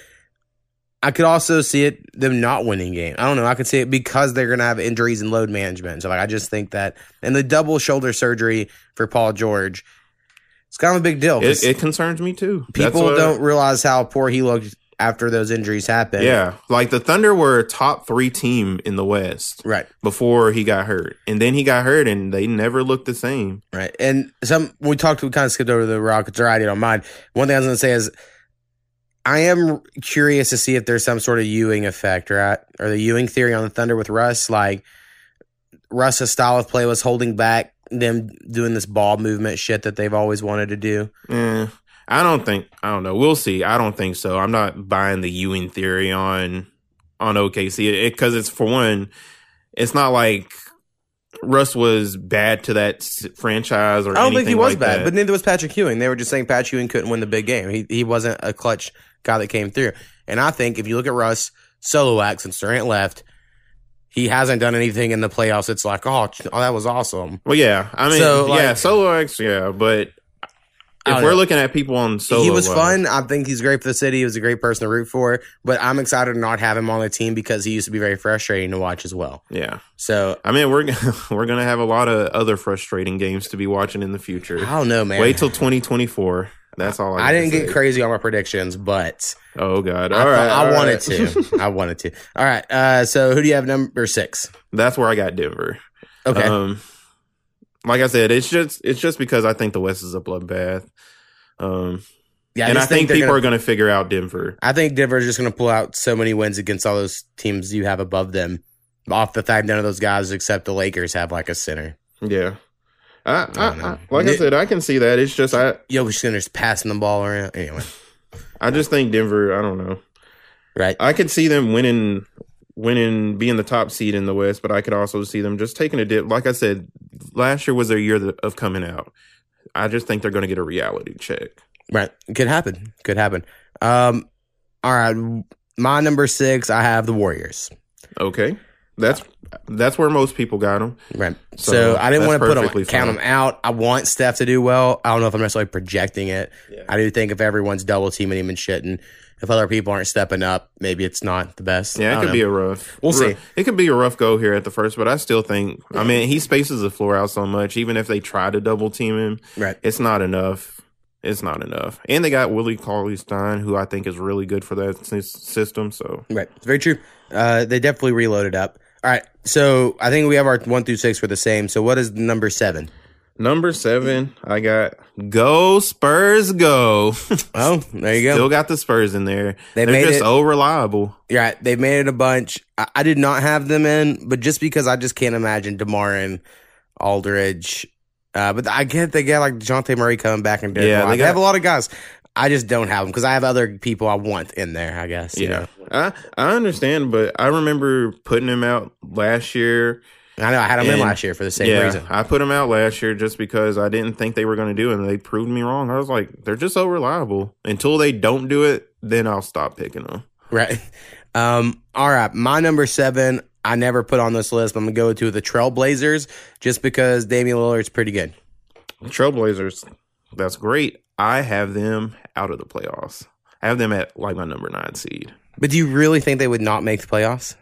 I could also see it them not winning game. I don't know. I could see it because they're going to have injuries and load management. So like, I just think that, and the double shoulder surgery for Paul George. It's kind of a big deal. It, it concerns me, too. People what, don't realize how poor he looked after those injuries happened. Yeah. Like, the Thunder were a top three team in the West. Right. Before he got hurt. And then he got hurt, and they never looked the same. Right. And some we talked, we kind of skipped over the Rockets, or I did on mine. One thing I was going to say is I am curious to see if there's some sort of Ewing effect, right? Or the Ewing theory on the Thunder with Russ. Like, Russ's style of play was holding back them doing this ball movement shit that they've always wanted to do. Eh, I don't think, I don't know. We'll see. I don't think so. I'm not buying the Ewing theory on on O K C because it, it's for one, it's not like Russ was bad to that franchise or anything like that. I don't think he was like bad, that. But neither was Patrick Ewing. They were just saying Patrick Ewing couldn't win the big game. He he wasn't a clutch guy that came through. And I think if you look at Russ solo act since Durant left, he hasn't done anything in the playoffs. It's like, oh, oh that was awesome. Well, yeah. I mean, so, like, yeah, solo X, yeah. But if we're know. looking at people on solo, he was level. fun. I think he's great for the city. He was a great person to root for. But I'm excited to not have him on the team because he used to be very frustrating to watch as well. Yeah. So, I mean, we're we're going to have a lot of other frustrating games to be watching in the future. I don't know, man. Wait till twenty twenty-four. That's all I I didn't get crazy on my predictions, but oh god. All I, right. I all wanted right. to. I wanted to. All right. Uh, so who do you have number six? That's where I got Denver. Okay. Um, like I said, it's just it's just because I think the West is a bloodbath. Um yeah, I and I think, think people gonna, are going to figure out Denver. I think Denver is just going to pull out so many wins against all those teams you have above them. Off the fact none of those guys except the Lakers have like a center. Yeah. I, I, I, like I said, I can see that. It's just I Jokic center's passing the ball around. Anyway, I just think Denver. I don't know. Right. I could see them winning, winning, being the top seed in the West, but I could also see them just taking a dip. Like I said, last year was their year of coming out. I just think they're going to get a reality check. Right. Could happen. Could happen. Um. All right. My number six. I have the Warriors. Okay. That's that's where most people got them. Right. So, so I didn't want to put them, fine. count them out. I want Steph to do well. I don't know if I'm necessarily projecting it. Yeah. I do think if everyone's double teaming him and shit, and if other people aren't stepping up, maybe it's not the best. Yeah, it could know. be a rough. We'll rough, see. It could be a rough go here at the first, but I still think, I mean, he spaces the floor out so much. Even if they try to double team him, right. it's not enough. It's not enough. And they got Willie Cauley-Stein, who I think is really good for that system. So right. It's very true. Uh, they definitely reloaded up. All right, so I think we have our one through six were the same. So what is number seven? Number seven, I got go Spurs go. Oh, there you go. Still got the Spurs in there. They They're made just it, so reliable. Yeah, they've made it a bunch. I, I did not have them in, but just because I just can't imagine DeMar and Aldridge. Uh, but I get they got like DeJounte Murray coming back and doing yeah, they, got, they have a lot of guys. I just don't have them because I have other people I want in there, I guess. Yeah. You know? I, I understand, but I remember putting him out last year. I know. I had him and, in last year for the same yeah, reason. I put him out last year just because I didn't think they were going to do it, and they proved me wrong. I was like, they're just so reliable. Until they don't do it, then I'll stop picking them. Right. Um, all right. My number seven, I never put on this list, but I'm going to go to the Trailblazers just because Damian Lillard's pretty good. Trailblazers, that's great. I have them out of the playoffs. I have them at like my number nine seed. But do you really think they would not make the playoffs?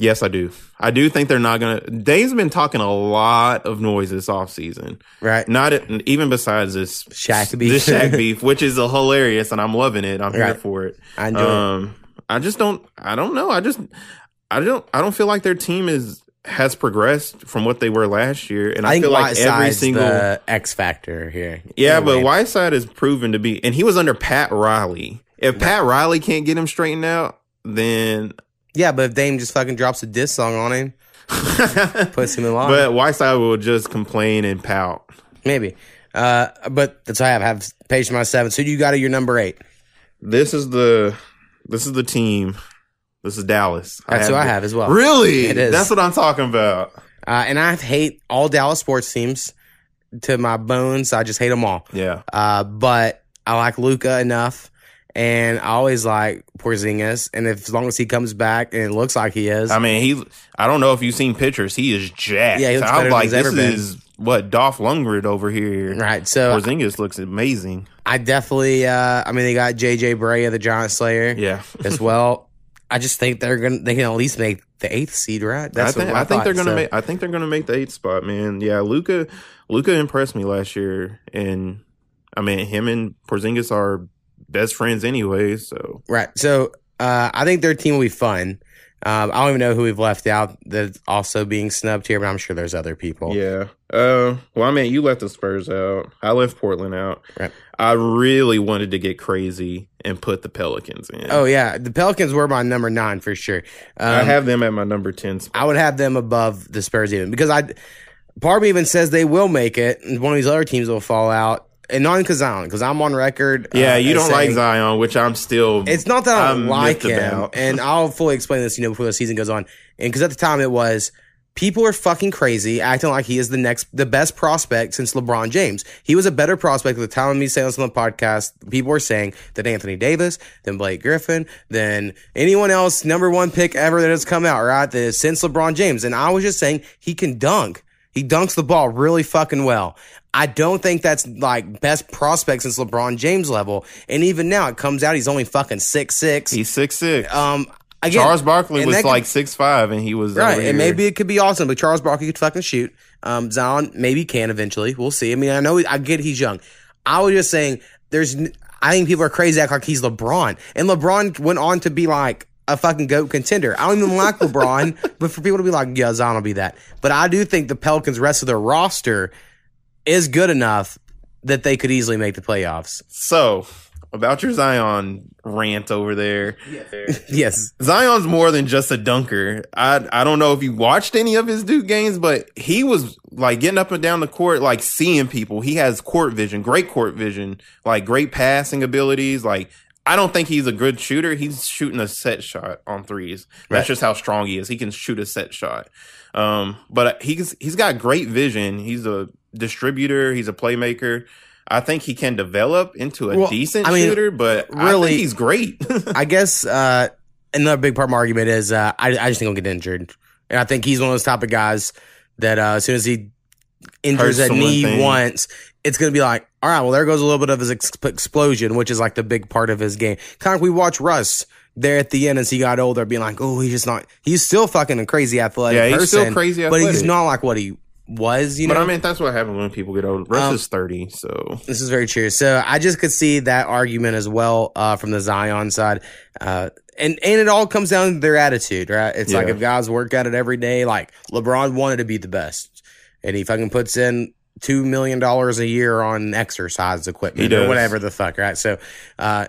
Yes, I do. I do think they're not going to. Dame's been talking a lot of noise this offseason. Right. Not even besides this Shaq beef, this Shaq beef which is a hilarious, and I'm loving it. I'm right. here for it. I enjoy um, it. I just don't. I don't know. I just. I don't. I don't feel like their team is has progressed from what they were last year, and I, I feel like every single the X factor here. Yeah, anyway. But Whiteside has proven to be, and he was under Pat Riley. If Pat right. Riley can't get him straightened out, then. Yeah, but if Dame just fucking drops a diss song on him, puts him in line. But Whiteside will just complain and pout. Maybe. Uh, but that's what I have. I have page my seven. So you got at your number eight. This is the this is the team. This is Dallas. That's I who I have as well. Really? It is. That's what I'm talking about. Uh, and I hate all Dallas sports teams to my bones. I just hate them all. Yeah. Uh, but I like Luka enough. And I always like Porzingis, and if, as long as he comes back and it looks like he is. I mean, he. I don't know if you've seen pictures. He is jacked. Yeah, he looks better I'm like, than he's this ever is, been. What, Dolph Lundgren over here. Right, so. Porzingis I, looks amazing. I definitely, uh, I mean, they got J J Barea, the Giant Slayer. Yeah. as well. I just think they're gonna. They can at least make the eighth seed, right? That's I think, what I, I think thought, they're gonna so. make. I think they're gonna make the eighth spot, man. Yeah, Luka, Luka impressed me last year, and I mean, him and Porzingis are best friends anyway, so. Right. So, uh, I think their team will be fun. Um, I don't even know who we've left out that's also being snubbed here, but I'm sure there's other people. Yeah. Uh, well, I mean, you left the Spurs out. I left Portland out. Right. I really wanted to get crazy and put the Pelicans in. Oh, yeah. The Pelicans were my number nine for sure. Um, I have them at my number ten spot. I would have them above the Spurs even, because I, part of me even says they will make it, and one of these other teams will fall out. And not because Zion, because I'm on record. Yeah, uh, you don't saying, like Zion, which I'm still. It's not that I don't like him, about. And I'll fully explain this, you know, before the season goes on. And because at the time it was, people are fucking crazy, acting like he is the next, the best prospect since LeBron James. He was a better prospect at the time of me saying this on the podcast. People were saying that Anthony Davis, then Blake Griffin, then anyone else, number one pick ever that has come out, right? The, since LeBron James, and I was just saying he can dunk. He dunks the ball really fucking well. I don't think that's like best prospect since LeBron James level. And even now it comes out he's only fucking six six. He's six six. Um, again, Charles Barkley was could, like six five and he was right. And maybe it could be awesome, but Charles Barkley could fucking shoot. Um, Zion maybe can eventually. We'll see. I mean, I know I get he's young. I was just saying there's. I think people are crazy acting like he's LeBron. And LeBron went on to be like a fucking GOAT contender. I don't even like LeBron, but for people to be like, yeah, Zion will be that. But I do think the Pelicans' rest of their roster is good enough that they could easily make the playoffs. So, about your Zion rant over there. Yeah. Yes. Zion's more than just a dunker. I I don't know if you watched any of his Duke games, but he was like getting up and down the court, like seeing people. He has court vision, great court vision, like great passing abilities, like I don't think he's a good shooter. He's shooting a set shot on threes. That's right. Just how strong he is. He can shoot a set shot. Um, but he's he's got great vision. He's a distributor. He's a playmaker. I think he can develop into a well, decent I mean, shooter, but really, I think he's great. I guess uh, another big part of my argument is uh, I, I just think he'll get injured. And I think he's one of those type of guys that uh, as soon as he injures that knee thing. once, it's going to be like, all right, well, there goes a little bit of his ex- explosion, which is like the big part of his game. Kind of like we watch Russ there at the end as he got older, being like, oh, he's just not, he's still fucking a crazy athletic person. Yeah, he's person, still crazy athletic. But he's not like what he was, you know? But I mean, that's what happens when people get older. Russ um, is thirty, so. This is very true. So I just could see that argument as well uh, from the Zion side. Uh, and, and it all comes down to their attitude, right? It's yeah. like if guys work at it every day, like LeBron wanted to be the best, and he fucking puts in two million dollars a year on exercise equipment or whatever the fuck, right? So uh,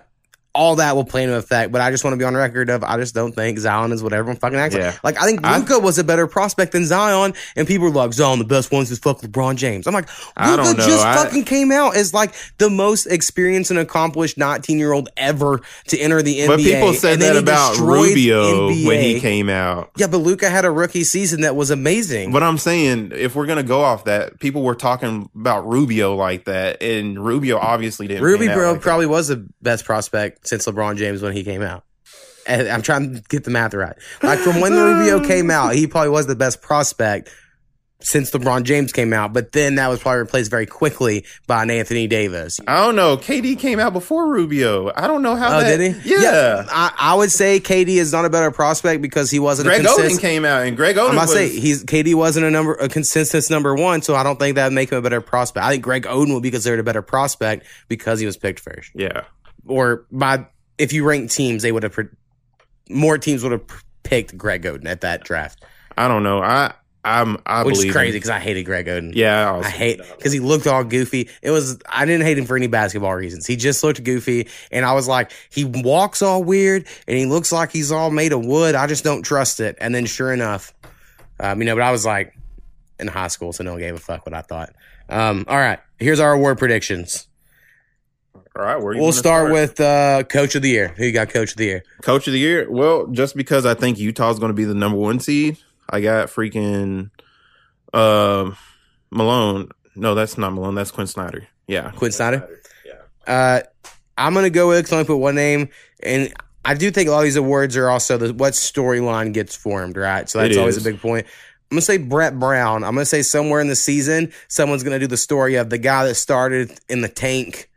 all that will play into effect, but I just want to be on record of I just don't think Zion is what everyone fucking acts yeah. like. Like, I think Luka was a better prospect than Zion, and people are like, Zion, the best ones is fuck LeBron James. I'm like, Luka just I... fucking came out as like the most experienced and accomplished nineteen-year-old ever to enter the N B A. But people said that about Rubio when he came out. Yeah, but Luka had a rookie season that was amazing. But I'm saying, if we're going to go off that, people were talking about Rubio like that, and Rubio obviously didn't. Rubio like probably that. was the best prospect since LeBron James when he came out. And I'm trying to get the math right. Like from when Rubio came out, he probably was the best prospect since LeBron James came out, but then that was probably replaced very quickly by an Anthony Davis. I don't know. K D came out before Rubio. I don't know how. Oh, that, did he? Yeah. yeah I, I would say K D is not a better prospect because he wasn't. Greg a consistent, Oden came out, and Greg Oden. I must was, say he's K D wasn't a number a consistent number one, so I don't think that would make him a better prospect. I think Greg Oden would be considered a better prospect because he was picked first. Yeah. Or by if you rank teams, they would have more teams would have picked Greg Oden at that draft. I don't know. I. I'm, I Which believe is crazy because I hated Greg Oden. Yeah, I, I hate because he looked all goofy. It was I didn't hate him for any basketball reasons. He just looked goofy, and I was like, he walks all weird, and he looks like he's all made of wood. I just don't trust it. And then sure enough, um, you know, but I was like in high school, so no one gave a fuck what I thought. Um, all right, here's our award predictions. All right, where you we'll start, start with uh, Coach of the Year. Who you got, Coach of the Year? Coach of the Year. Well, just because I think Utah's going to be the number one seed. I got freaking uh, Malone. No, that's not Malone. That's Quinn Snyder. Yeah. Quinn Snyder? Yeah. Uh, I'm going to go with, because I only put one name. And I do think a lot of these awards are also the, what storyline gets formed, right? So that's always a big point. I'm going to say Brett Brown. I'm going to say somewhere in the season, someone's going to do the story of the guy that started in the tank,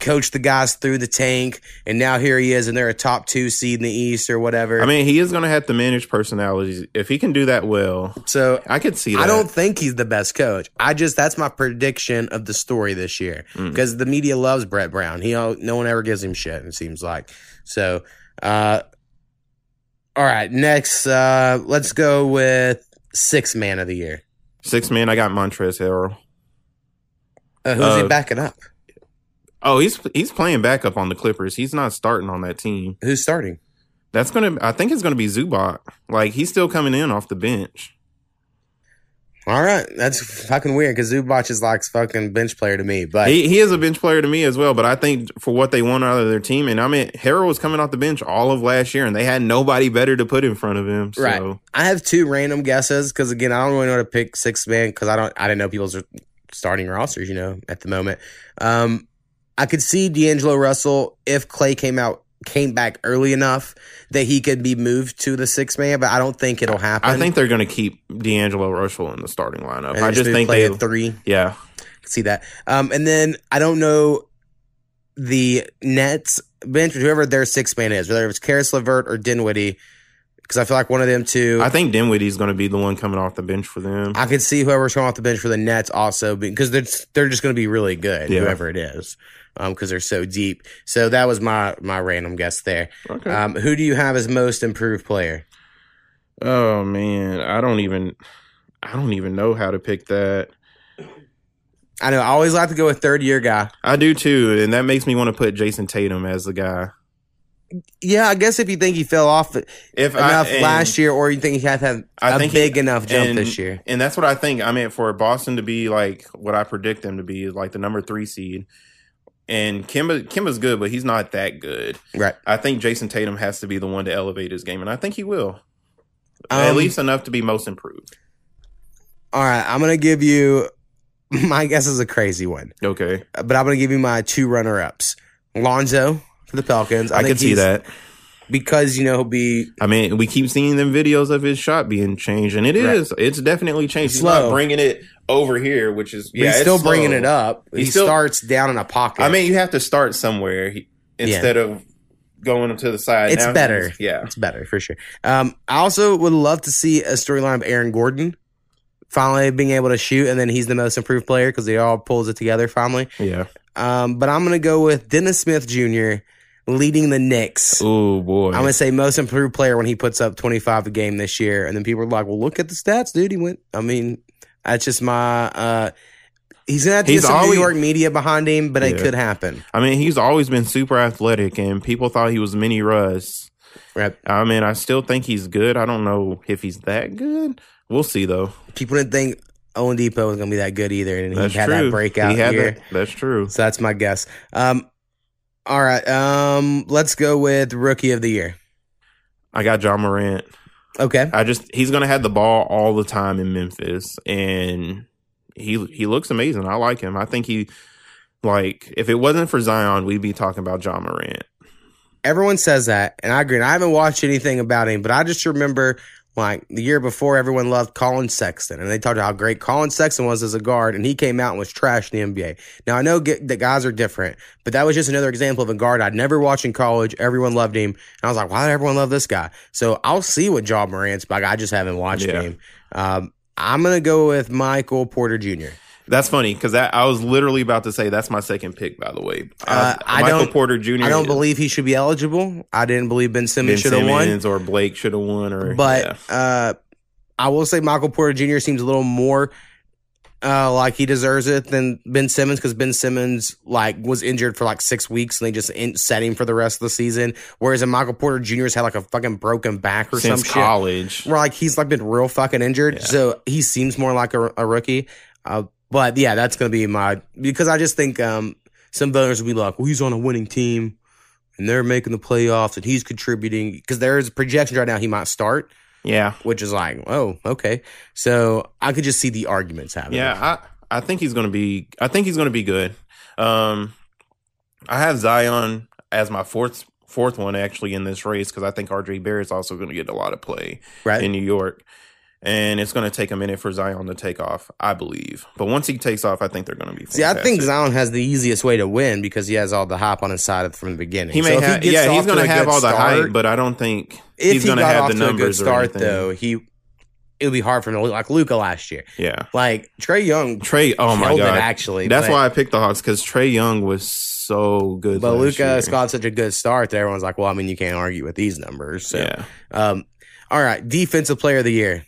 coached the guys through the tank, and now here he is, and they're a top two seed in the East or whatever. I mean, he is going to have to manage personalities. If he can do that well, so I could see that. I don't think he's the best coach. I just, that's my prediction of the story this year because mm. the media loves Brett Brown. He No one ever gives him shit, it seems like. So, uh, all right, next, uh, let's go with Sixth Man of the Year. Sixth Man, I got Montrezl Harrell. Uh, who's uh, he backing up? Oh, he's he's playing backup on the Clippers. He's not starting on that team. Who's starting? That's gonna. I think it's gonna be Zubac. Like he's still coming in off the bench. All right, that's fucking weird because Zubac is like fucking bench player to me. But he he is a bench player to me as well. But I think for what they want out of their team, and I mean, Harrell was coming off the bench all of last year, and they had nobody better to put in front of him. So. Right. I have two random guesses because again, I don't really know how to pick six man because I don't. I didn't know people's starting rosters. You know, at the moment. Um. I could see D'Angelo Russell if Clay came out came back early enough that he could be moved to the sixth man, but I don't think it'll happen. I think they're going to keep D'Angelo Russell in the starting lineup. And I just think play they at three. Yeah, I can see that. Um, and then I don't know the Nets bench, whoever their sixth man is, whether it's Caris LeVert or Dinwiddie. Because I feel like one of them two. I think Dinwiddie's going to be the one coming off the bench for them. I could see whoever's coming off the bench for the Nets also because they're they're just going to be really good, yeah. Whoever it is, because um, they're so deep. So that was my my random guess there. Okay. Um, who do you have as most improved player? Oh man, I don't even I don't even know how to pick that. I know I always like to go with third year guy. I do too, and that makes me want to put Jason Tatum as the guy. Yeah, I guess if you think he fell off if enough I, and, last year, or you think he had to have I a think big he, enough jump and, this year. And that's what I think. I mean, for Boston to be like what I predict them to be, like the number three seed. And Kimba, Kimba's good, but he's not that good. Right. I think Jason Tatum has to be the one to elevate his game, and I think he will. Um, At least enough to be most improved. All right, I'm going to give you – my guess is a crazy one. Okay. But I'm going to give you my two runner-ups. Lonzo. For the Pelicans. I, I can see that. Because, you know, he'll be... I mean, we keep seeing them videos of his shot being changed, and it is. Right. It's definitely changed. It's he's slow. Not bringing it over here, which is... Yeah, he's it's still slow. Bringing it up. He's he still, starts down in a pocket. I mean, you have to start somewhere he, instead yeah. of going to the side. It's now better. Yeah. It's better, for sure. Um, I also would love to see a storyline of Aaron Gordon finally being able to shoot, and then he's the most improved player because they all pulls it together finally. Yeah. Um, but I'm going to go with Dennis Smith Junior leading the Knicks. Oh, boy. I'm going to say most improved player when he puts up twenty-five a game this year. And then people are like, well, look at the stats, dude. He went. I mean, that's just my uh, – he's going to have to he's get some always, New York media behind him, but yeah. It could happen. I mean, he's always been super athletic, and people thought he was mini Russ. Right. I mean, I still think he's good. I don't know if he's that good. We'll see, though. People didn't think – Oladipo was going to be that good either, and that's he had true. That breakout he had year. That, that's true. So that's my guess. Um, all right, um, let's go with Rookie of the Year. I got John Morant. Okay, I just he's going to have the ball all the time in Memphis, and he he looks amazing. I like him. I think he like if it wasn't for Zion, we'd be talking about John Morant. Everyone says that, and I agree. And I haven't watched anything about him, but I just remember. Like, the year before, everyone loved Colin Sexton, and they talked about how great Colin Sexton was as a guard, and he came out and was trash in the N B A. Now, I know that guys are different, but that was just another example of a guard I'd never watched in college. Everyone loved him, and I was like, why did everyone love this guy? So I'll see what Ja Morant's like. I just haven't watched yeah. him. Um, I'm going to go with Michael Porter Junior That's funny, because that, I was literally about to say that's my second pick, by the way. Uh, I, Michael don't, Porter Junior I don't believe he should be eligible. I didn't believe Ben Simmons should have won. Ben Simmons or Blake should have won. Or, but yeah. uh, I will say Michael Porter Junior seems a little more uh, like he deserves it than Ben Simmons, because Ben Simmons like was injured for like six weeks and they just in- set him for the rest of the season. Whereas Michael Porter Junior's had like a fucking broken back or Since some college. shit. Where like he's like been real fucking injured. Yeah. So he seems more like a, a rookie. Uh, But, yeah, that's going to be my – because I just think um, some voters will be like, well, he's on a winning team, and they're making the playoffs, and he's contributing. Because there is projections right now he might start. Yeah. Which is like, oh, okay. So I could just see the arguments happening. Yeah, I, I think he's going to be – I think he's going to be good. Um, I have Zion as my fourth fourth one, actually, in this race, because I think R J Barrett's also going to get a lot of play right. in New York. And it's going to take a minute for Zion to take off, I believe. But once he takes off, I think they're going to be fantastic. See, I think Zion has the easiest way to win because he has all the hype on his side from the beginning. He may so have, he yeah, he's going to have all start, the hype, but I don't think he's he going to have the numbers. If he got off to a good start, though, he it'll be hard for him to look like Luka last year. Yeah, like Trae Young. Trey, oh my god, it actually, that's but, why I picked the Hawks, because Trae Young was so good. But Luka got such a good start that everyone's like, well, I mean, you can't argue with these numbers. So. Yeah. Um, all right, defensive player of the year.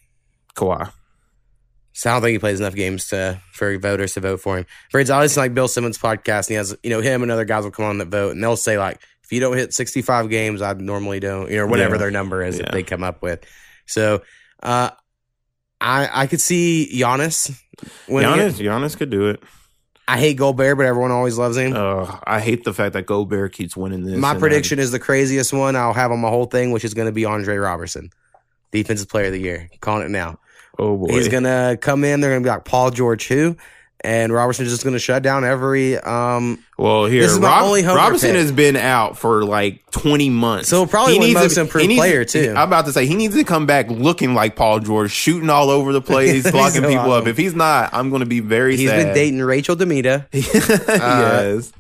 Kawhi. So I don't think he plays enough games to for voters to vote for him. For it's obviously like Bill Simmons' podcast, and he has, you know, him and other guys will come on that vote, and they'll say like, if you don't hit sixty-five games, I normally don't, you know, whatever yeah. their number is yeah. that they come up with. So uh, I I could see Giannis. Giannis, Giannis could do it. I hate Gobert, but everyone always loves him. Uh, I hate the fact that Gobert keeps winning this. My prediction I, is the craziest one I'll have on my whole thing, which is going to be Andre Robertson. Defensive player of the year. Calling it now. Oh, boy. He's going to come in. They're going to be like, Paul George who? And Robertson's just going to shut down every um, – Well, here. This is my Rob, only Robertson pick. has been out for like twenty months. So probably he needs most to, improved he needs, player, too. I'm about to say, he needs to come back looking like Paul George, shooting all over the place, locking so people awesome. up. If he's not, I'm going to be very he's sad. He's been dating Rachel Demita. Yes. Uh,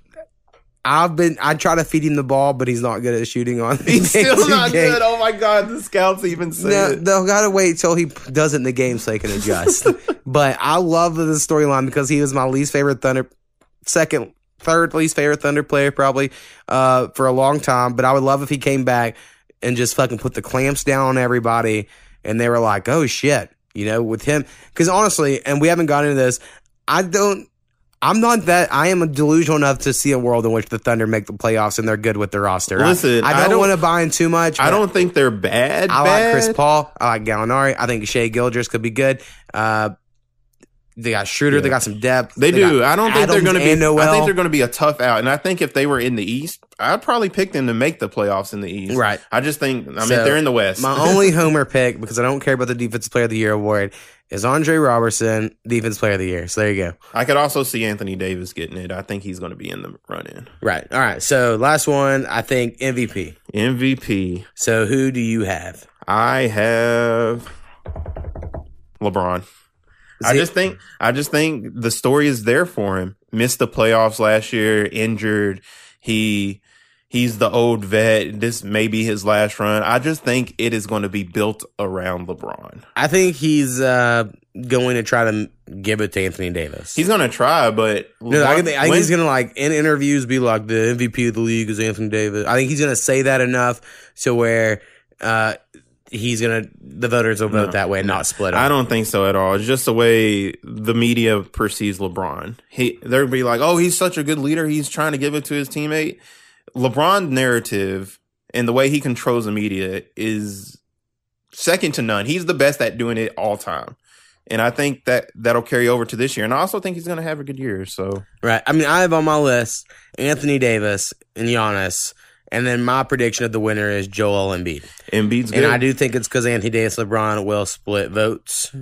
I've been. I try to feed him the ball, but he's not good at shooting on. He's still not game. good. Oh my god, the scouts even said no, it. They'll gotta wait till he does it in the game so they can adjust. But I love the storyline because he was my least favorite Thunder, second, third least favorite Thunder player probably uh, for a long time. But I would love if he came back and just fucking put the clamps down on everybody, and they were like, "Oh shit," you know, with him. Because honestly, and we haven't gotten into this, I don't. I'm not that. I am delusional enough to see a world in which the Thunder make the playoffs and they're good with their roster. Listen, I, I don't, don't want to buy in too much. I don't think they're bad. I bad. like Chris Paul. I like Gallinari. I think Shai Gilgeous could be good. Uh, they got Schroeder. Yeah. They got some depth. They, they do. I don't think Adams they're going to be. Noel. I think they're going to be a tough out. And I think if they were in the East, I'd probably pick them to make the playoffs in the East. Right. I just think. I mean, so, they're in the West. My only homer pick, because I don't care about the Defensive Player of the Year award, is Andre Robertson, Defense Player of the Year. So there you go. I could also see Anthony Davis getting it. I think he's going to be in the run-in. Right. All right. So last one, I think M V P. M V P. So who do you have? I have LeBron. Is I he- just think I just think the story is there for him. Missed the playoffs last year, injured. He he's the old vet. This may be his last run. I just think it is going to be built around LeBron. I think he's uh, going to try to give it to Anthony Davis. He's going to try, but no, I think, I think when, he's going to like in interviews be like the M V P of the league is Anthony Davis. I think he's going to say that enough to where. Uh, He's gonna. The voters will vote no, that way, and not split up. I don't think so at all. It's just the way the media perceives LeBron. He they'll be like, "Oh, he's such a good leader. He's trying to give it to his teammate." LeBron's narrative and the way he controls the media is second to none. He's the best at doing it all time, and I think that that'll carry over to this year. And I also think he's gonna have a good year. So right. I mean, I have on my list Anthony Davis and Giannis. And then my prediction of the winner is Joel Embiid. Embiid's good. And I do think it's because Anthony Davis and LeBron will split votes.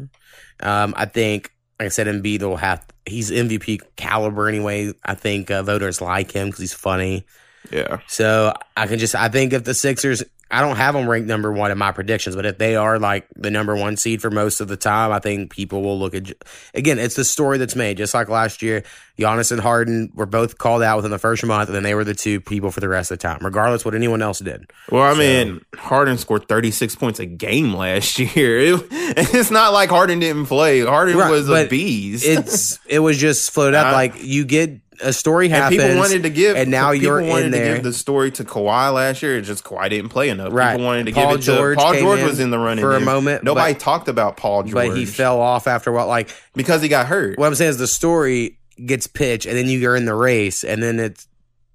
Um, I think, like I said, Embiid will have – he's M V P caliber anyway. I think uh, voters like him because he's funny. Yeah. So I can just – I think if the Sixers I don't have them ranked number one in my predictions, but if they are like the number one seed for most of the time, I think people will look at. Again, it's the story that's made. Just like last year, Giannis and Harden were both called out within the first month, and then they were the two people for the rest of the time, regardless what anyone else did. Well, I so, mean, Harden scored thirty-six points a game last year. It, it's not like Harden didn't play. Harden right, was a beast. It's it was just floated up. I, like you get. A story happens, and people wanted to give, and now you're in there. Give the story to Kawhi last year. It's just Kawhi didn't play enough. Right. People wanted to Paul give it George to Paul George was in the running for a moment. Nobody but, talked about Paul George, but he fell off after what, like because he got hurt. What I'm saying is the story gets pitched, and then you're in the race, and then it's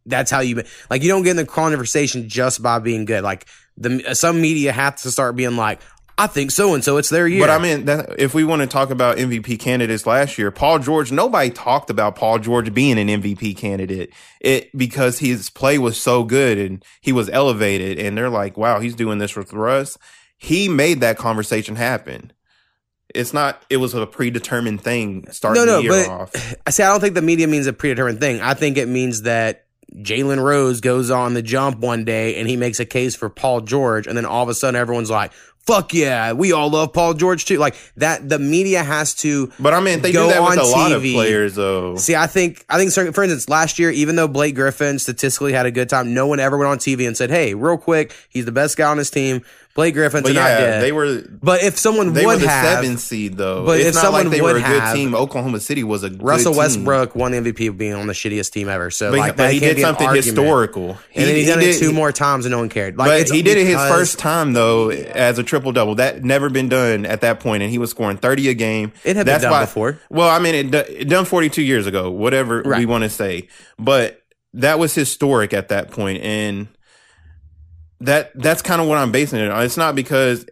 that's how you like you don't get in the conversation just by being good. Like the some media have to start being like, I think so-and-so, it's their year. But I mean, that, if we want to talk about M V P candidates last year, Paul George, nobody talked about Paul George being an M V P candidate it because his play was so good and he was elevated. And they're like, wow, he's doing this for us. He made that conversation happen. It's not, it was a predetermined thing starting no, no, the year but, off. I say I don't think the media means a predetermined thing. I think it means that Jalen Rose goes on the jump one day and he makes a case for Paul George. And then all of a sudden everyone's like, fuck yeah, we all love Paul George too. Like that, the media has to. But I mean, they do that with a T V. Lot of players, though. See, I think, I think, certain, for instance, last year, even though Blake Griffin statistically had a good time, no one ever went on T V and said, "Hey, real quick, he's the best guy on his team." Blake Griffin's but not yeah, dead. They were, but if someone they would were the have seven seed though, but it's if not someone like they would were a good have, team. Oklahoma City was a good Russell Westbrook team. Won M V P of being on the shittiest team ever. So, but, like, but he did something an historical, and he, then he, he done did it two he, more times and no one cared. Like, but it's he did it his first time though as a triple double that never been done at that point, and he was scoring thirty a game. It had That's been done why, before. Well, I mean, it, it done forty-two years ago, whatever right. we want to say, but that was historic at that point, and. That that's kind of what I'm basing it on. It's not because,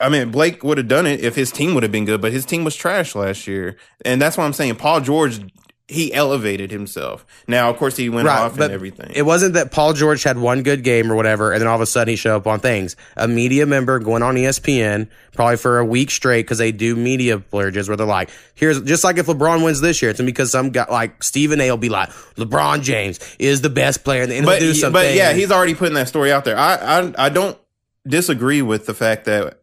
I mean, Blake would have done it if his team would have been good, but his team was trash last year. And that's why I'm saying Paul George, he elevated himself. Now, of course, he went right, off and everything. It wasn't that Paul George had one good game or whatever, and then all of a sudden he showed up on things. A media member going on E S P N probably for a week straight because they do media blurges where they're like, here's just like if LeBron wins this year, it's because some guy like Stephen A will be like, LeBron James is the best player, and he'll but, do something. But yeah, he's already putting that story out there. I I, I don't disagree with the fact that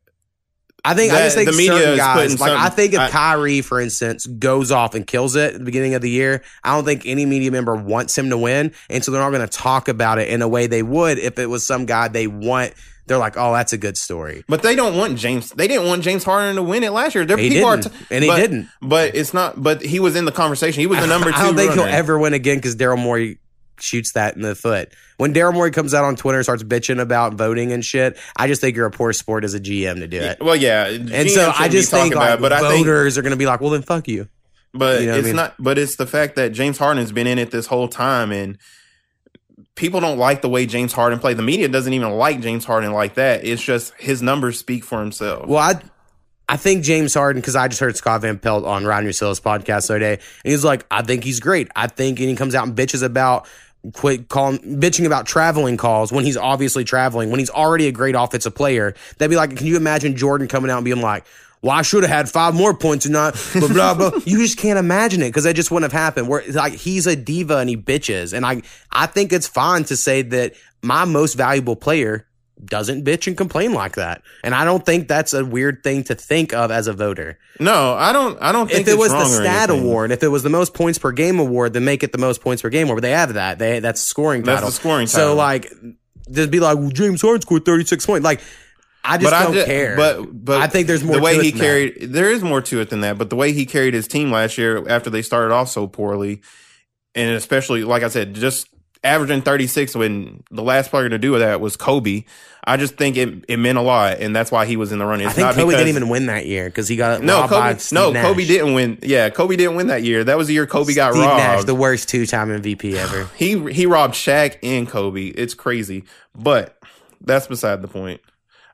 I think that I just think the media guys, like I think if I, Kyrie, for instance, goes off and kills it at the beginning of the year, I don't think any media member wants him to win, and so they're not going to talk about it in a way they would if it was some guy they want. They're like, oh, that's a good story. But they don't want James. They didn't want James Harden to win it last year. Their he people didn't, are t- and he but, didn't. But it's not. But he was in the conversation. He was the number two. I don't think runner. He'll ever win again because Daryl Morey shoots that in the foot. When Daryl Morey comes out on Twitter and starts bitching about voting and shit, I just think you're a poor sport as a G M to do it. Well, yeah, G M and so I just think like, about it, voters think, are going to be like, well, then fuck you. But you know it's I mean? not. But it's the fact that James Harden's been in it this whole time, and people don't like the way James Harden played. The media doesn't even like James Harden like that. It's just his numbers speak for himself. Well, I. I think James Harden, because I just heard Scott Van Pelt on Ryan Rusilla's podcast the other day, and he's like, I think he's great. I think, and he comes out and bitches about quit calling, bitching about traveling calls when he's obviously traveling, when he's already a great offensive player. That'd be like, can you imagine Jordan coming out and being like, well, I should have had five more points and not blah, blah, blah. You just can't imagine it because that just wouldn't have happened. Where like he's a diva and he bitches. And I, I think it's fine to say that my most valuable player doesn't bitch and complain like that, and I don't think that's a weird thing to think of as a voter. No, I don't. I don't think if it was the stat award, if it was the most points per game award, then make it the most points per game award. They have that. They that's scoring title. That's the scoring title. So like, just be like, well, James Harden scored thirty-six points. Like, I just but don't I, care. But but I think there's more. The way to it he than carried, that. There is more to it than that. But the way he carried his team last year after they started off so poorly, and especially like I said, just. Averaging thirty-six when the last player to do that was Kobe. I just think it it meant a lot, and that's why he was in the running. It's I think not Kobe because, didn't even win that year because he got no, robbed Kobe, by Steve No, Nash. Kobe didn't win. Yeah, Kobe didn't win that year. That was the year Kobe Steve got robbed. Steve Nash, the worst two-time M V P ever. he he robbed Shaq and Kobe. It's crazy, but that's beside the point.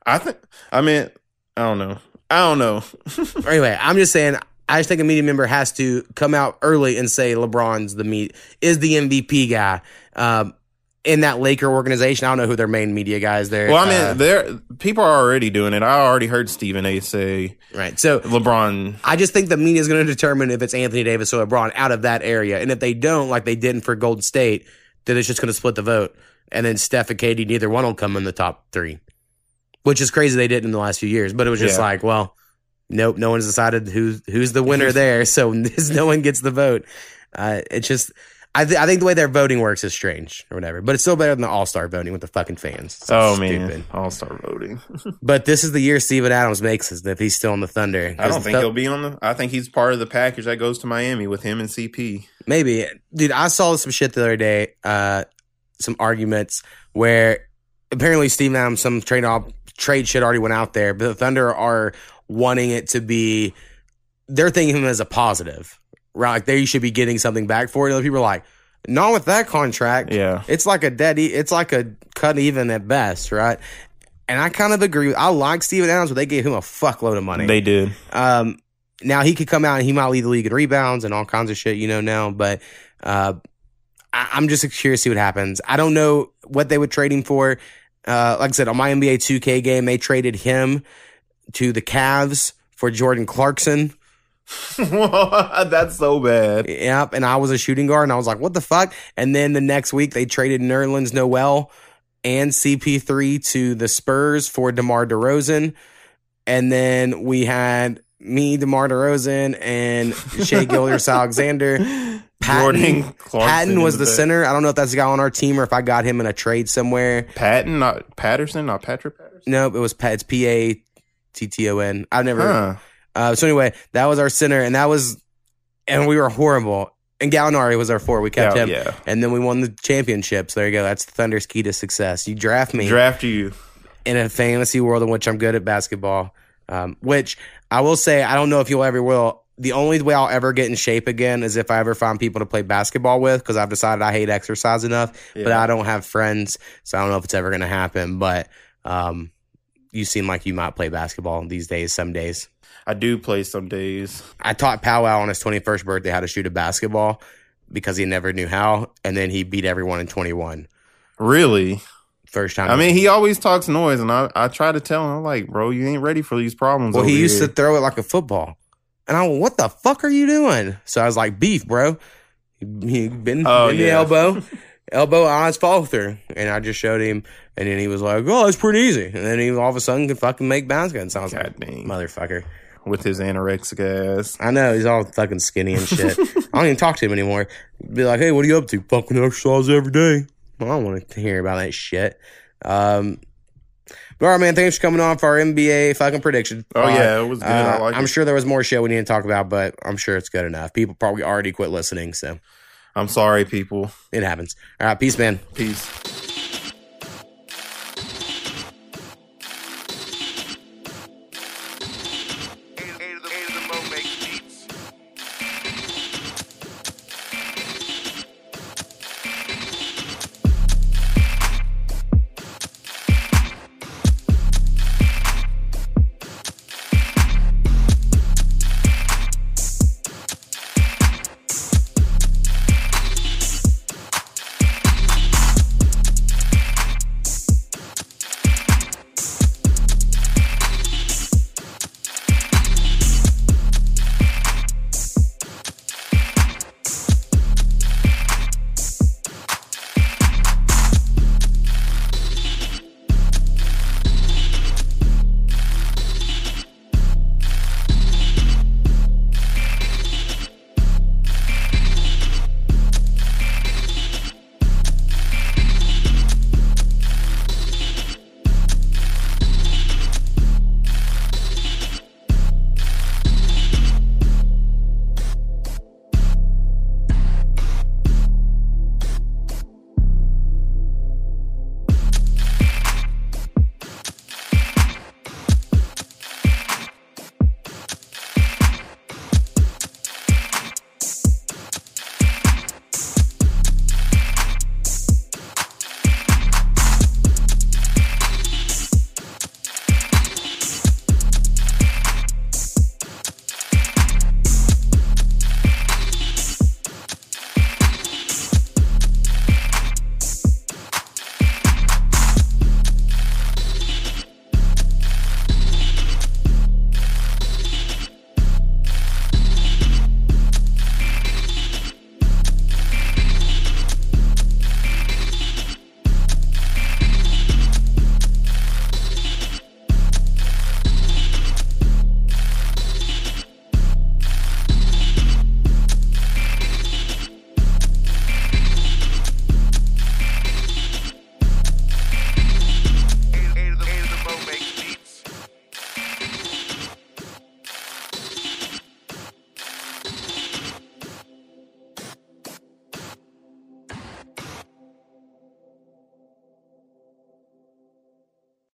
I think. I mean, I don't know. I don't know. Anyway, I'm just saying. I just think a media member has to come out early and say LeBron's the meat is the M V P guy um, in that Laker organization. I don't know who their main media guy is there. Well, I mean, uh, there people are already doing it. I already heard Stephen A. say right. So LeBron. I just think the media is going to determine if it's Anthony Davis or LeBron out of that area, and if they don't, like they didn't for Golden State, then it's just going to split the vote, and then Steph and K D, neither one will come in the top three. which is crazy they didn't in the last few years. But it was just yeah. like, well, nope, no one's decided who's who's the winner there, so no one gets the vote. Uh, it's just, I, th- I think the way their voting works is strange or whatever, but it's still better than the all-star voting with the fucking fans. It's oh, stupid. man, all-star voting. But this is the year Steven Adams makes it, if he's still on the Thunder. I don't think th- he'll be on the – I think he's part of the package that goes to Miami with him and C P. Maybe. Dude, I saw some shit the other day, uh, some arguments where apparently Steven Adams, some trade, op- trade shit already went out there, but the Thunder are wanting it to be – they're thinking of him as a positive. Right, like there, you should be getting something back for it. Other people are like, not with that contract. Yeah, it's like a dead. E- it's like a cut even at best, right? And I kind of agree. I like Steven Adams, but they gave him a fuckload of money. They did. Um, now he could come out and he might lead the league in rebounds and all kinds of shit, you know. Now, but uh, I- I'm just curious to see what happens. I don't know what they would trade him for. Uh, like I said, on my N B A two K game, they traded him to the Cavs for Jordan Clarkson. That's so bad. Yep, and I was a shooting guard, and I was like, what the fuck? And then the next week, they traded Nerlens Noel and C P three to the Spurs for DeMar DeRozan. And then we had me, DeMar DeRozan, and Shai Gilgeous-Alexander. Patton, Patton was the back. center. I don't know if that's the guy on our team or if I got him in a trade somewhere. Patton, not Patterson, not Patrick Patterson? Nope, it was it's P A T T O N. I've never huh. Uh, so anyway, that was our center, and that was, and we were horrible. And Gallinari was our four. We kept yeah, him, yeah. and then we won the championships. There you go. That's the Thunder's key to success. You draft me, draft you in a fantasy world in which I'm good at basketball. Um, which I will say, I don't know if you'll ever will. The only way I'll ever get in shape again is if I ever find people to play basketball with, because I've decided I hate exercise enough, yeah. but I don't have friends, so I don't know if it's ever going to happen. But um, you seem like you might play basketball these days, some days. I do play some days. I taught Powwow on his twenty-first birthday how to shoot a basketball because he never knew how, and then he beat everyone in twenty-one. Really? First time. I mean, he always talks noise, and I, I try to tell him, I'm like, bro, you ain't ready for these problems. Well, he used here. to throw it like a football. And I went, what the fuck are you doing? So I was like, beef, bro. He bent oh, yeah. the elbow, elbow, eyes, follow through. And I just showed him, and then he was like, oh, it's pretty easy. And then he all of a sudden could fucking make baskets. And I was God like, dang. Motherfucker. With his anorexic ass. I know. He's all fucking skinny and shit. I don't even talk to him anymore. Be like, hey, what are you up to? Fucking exercise every day. I don't want to hear about that shit. Um, but all right, man. Thanks for coming on for our N B A fucking prediction. Oh, uh, yeah. It was good. Uh, I like I'm it. sure there was more shit we need to talk about, but I'm sure it's good enough. People probably already quit listening, so. I'm sorry, people. It happens. All right. Peace, man. Peace.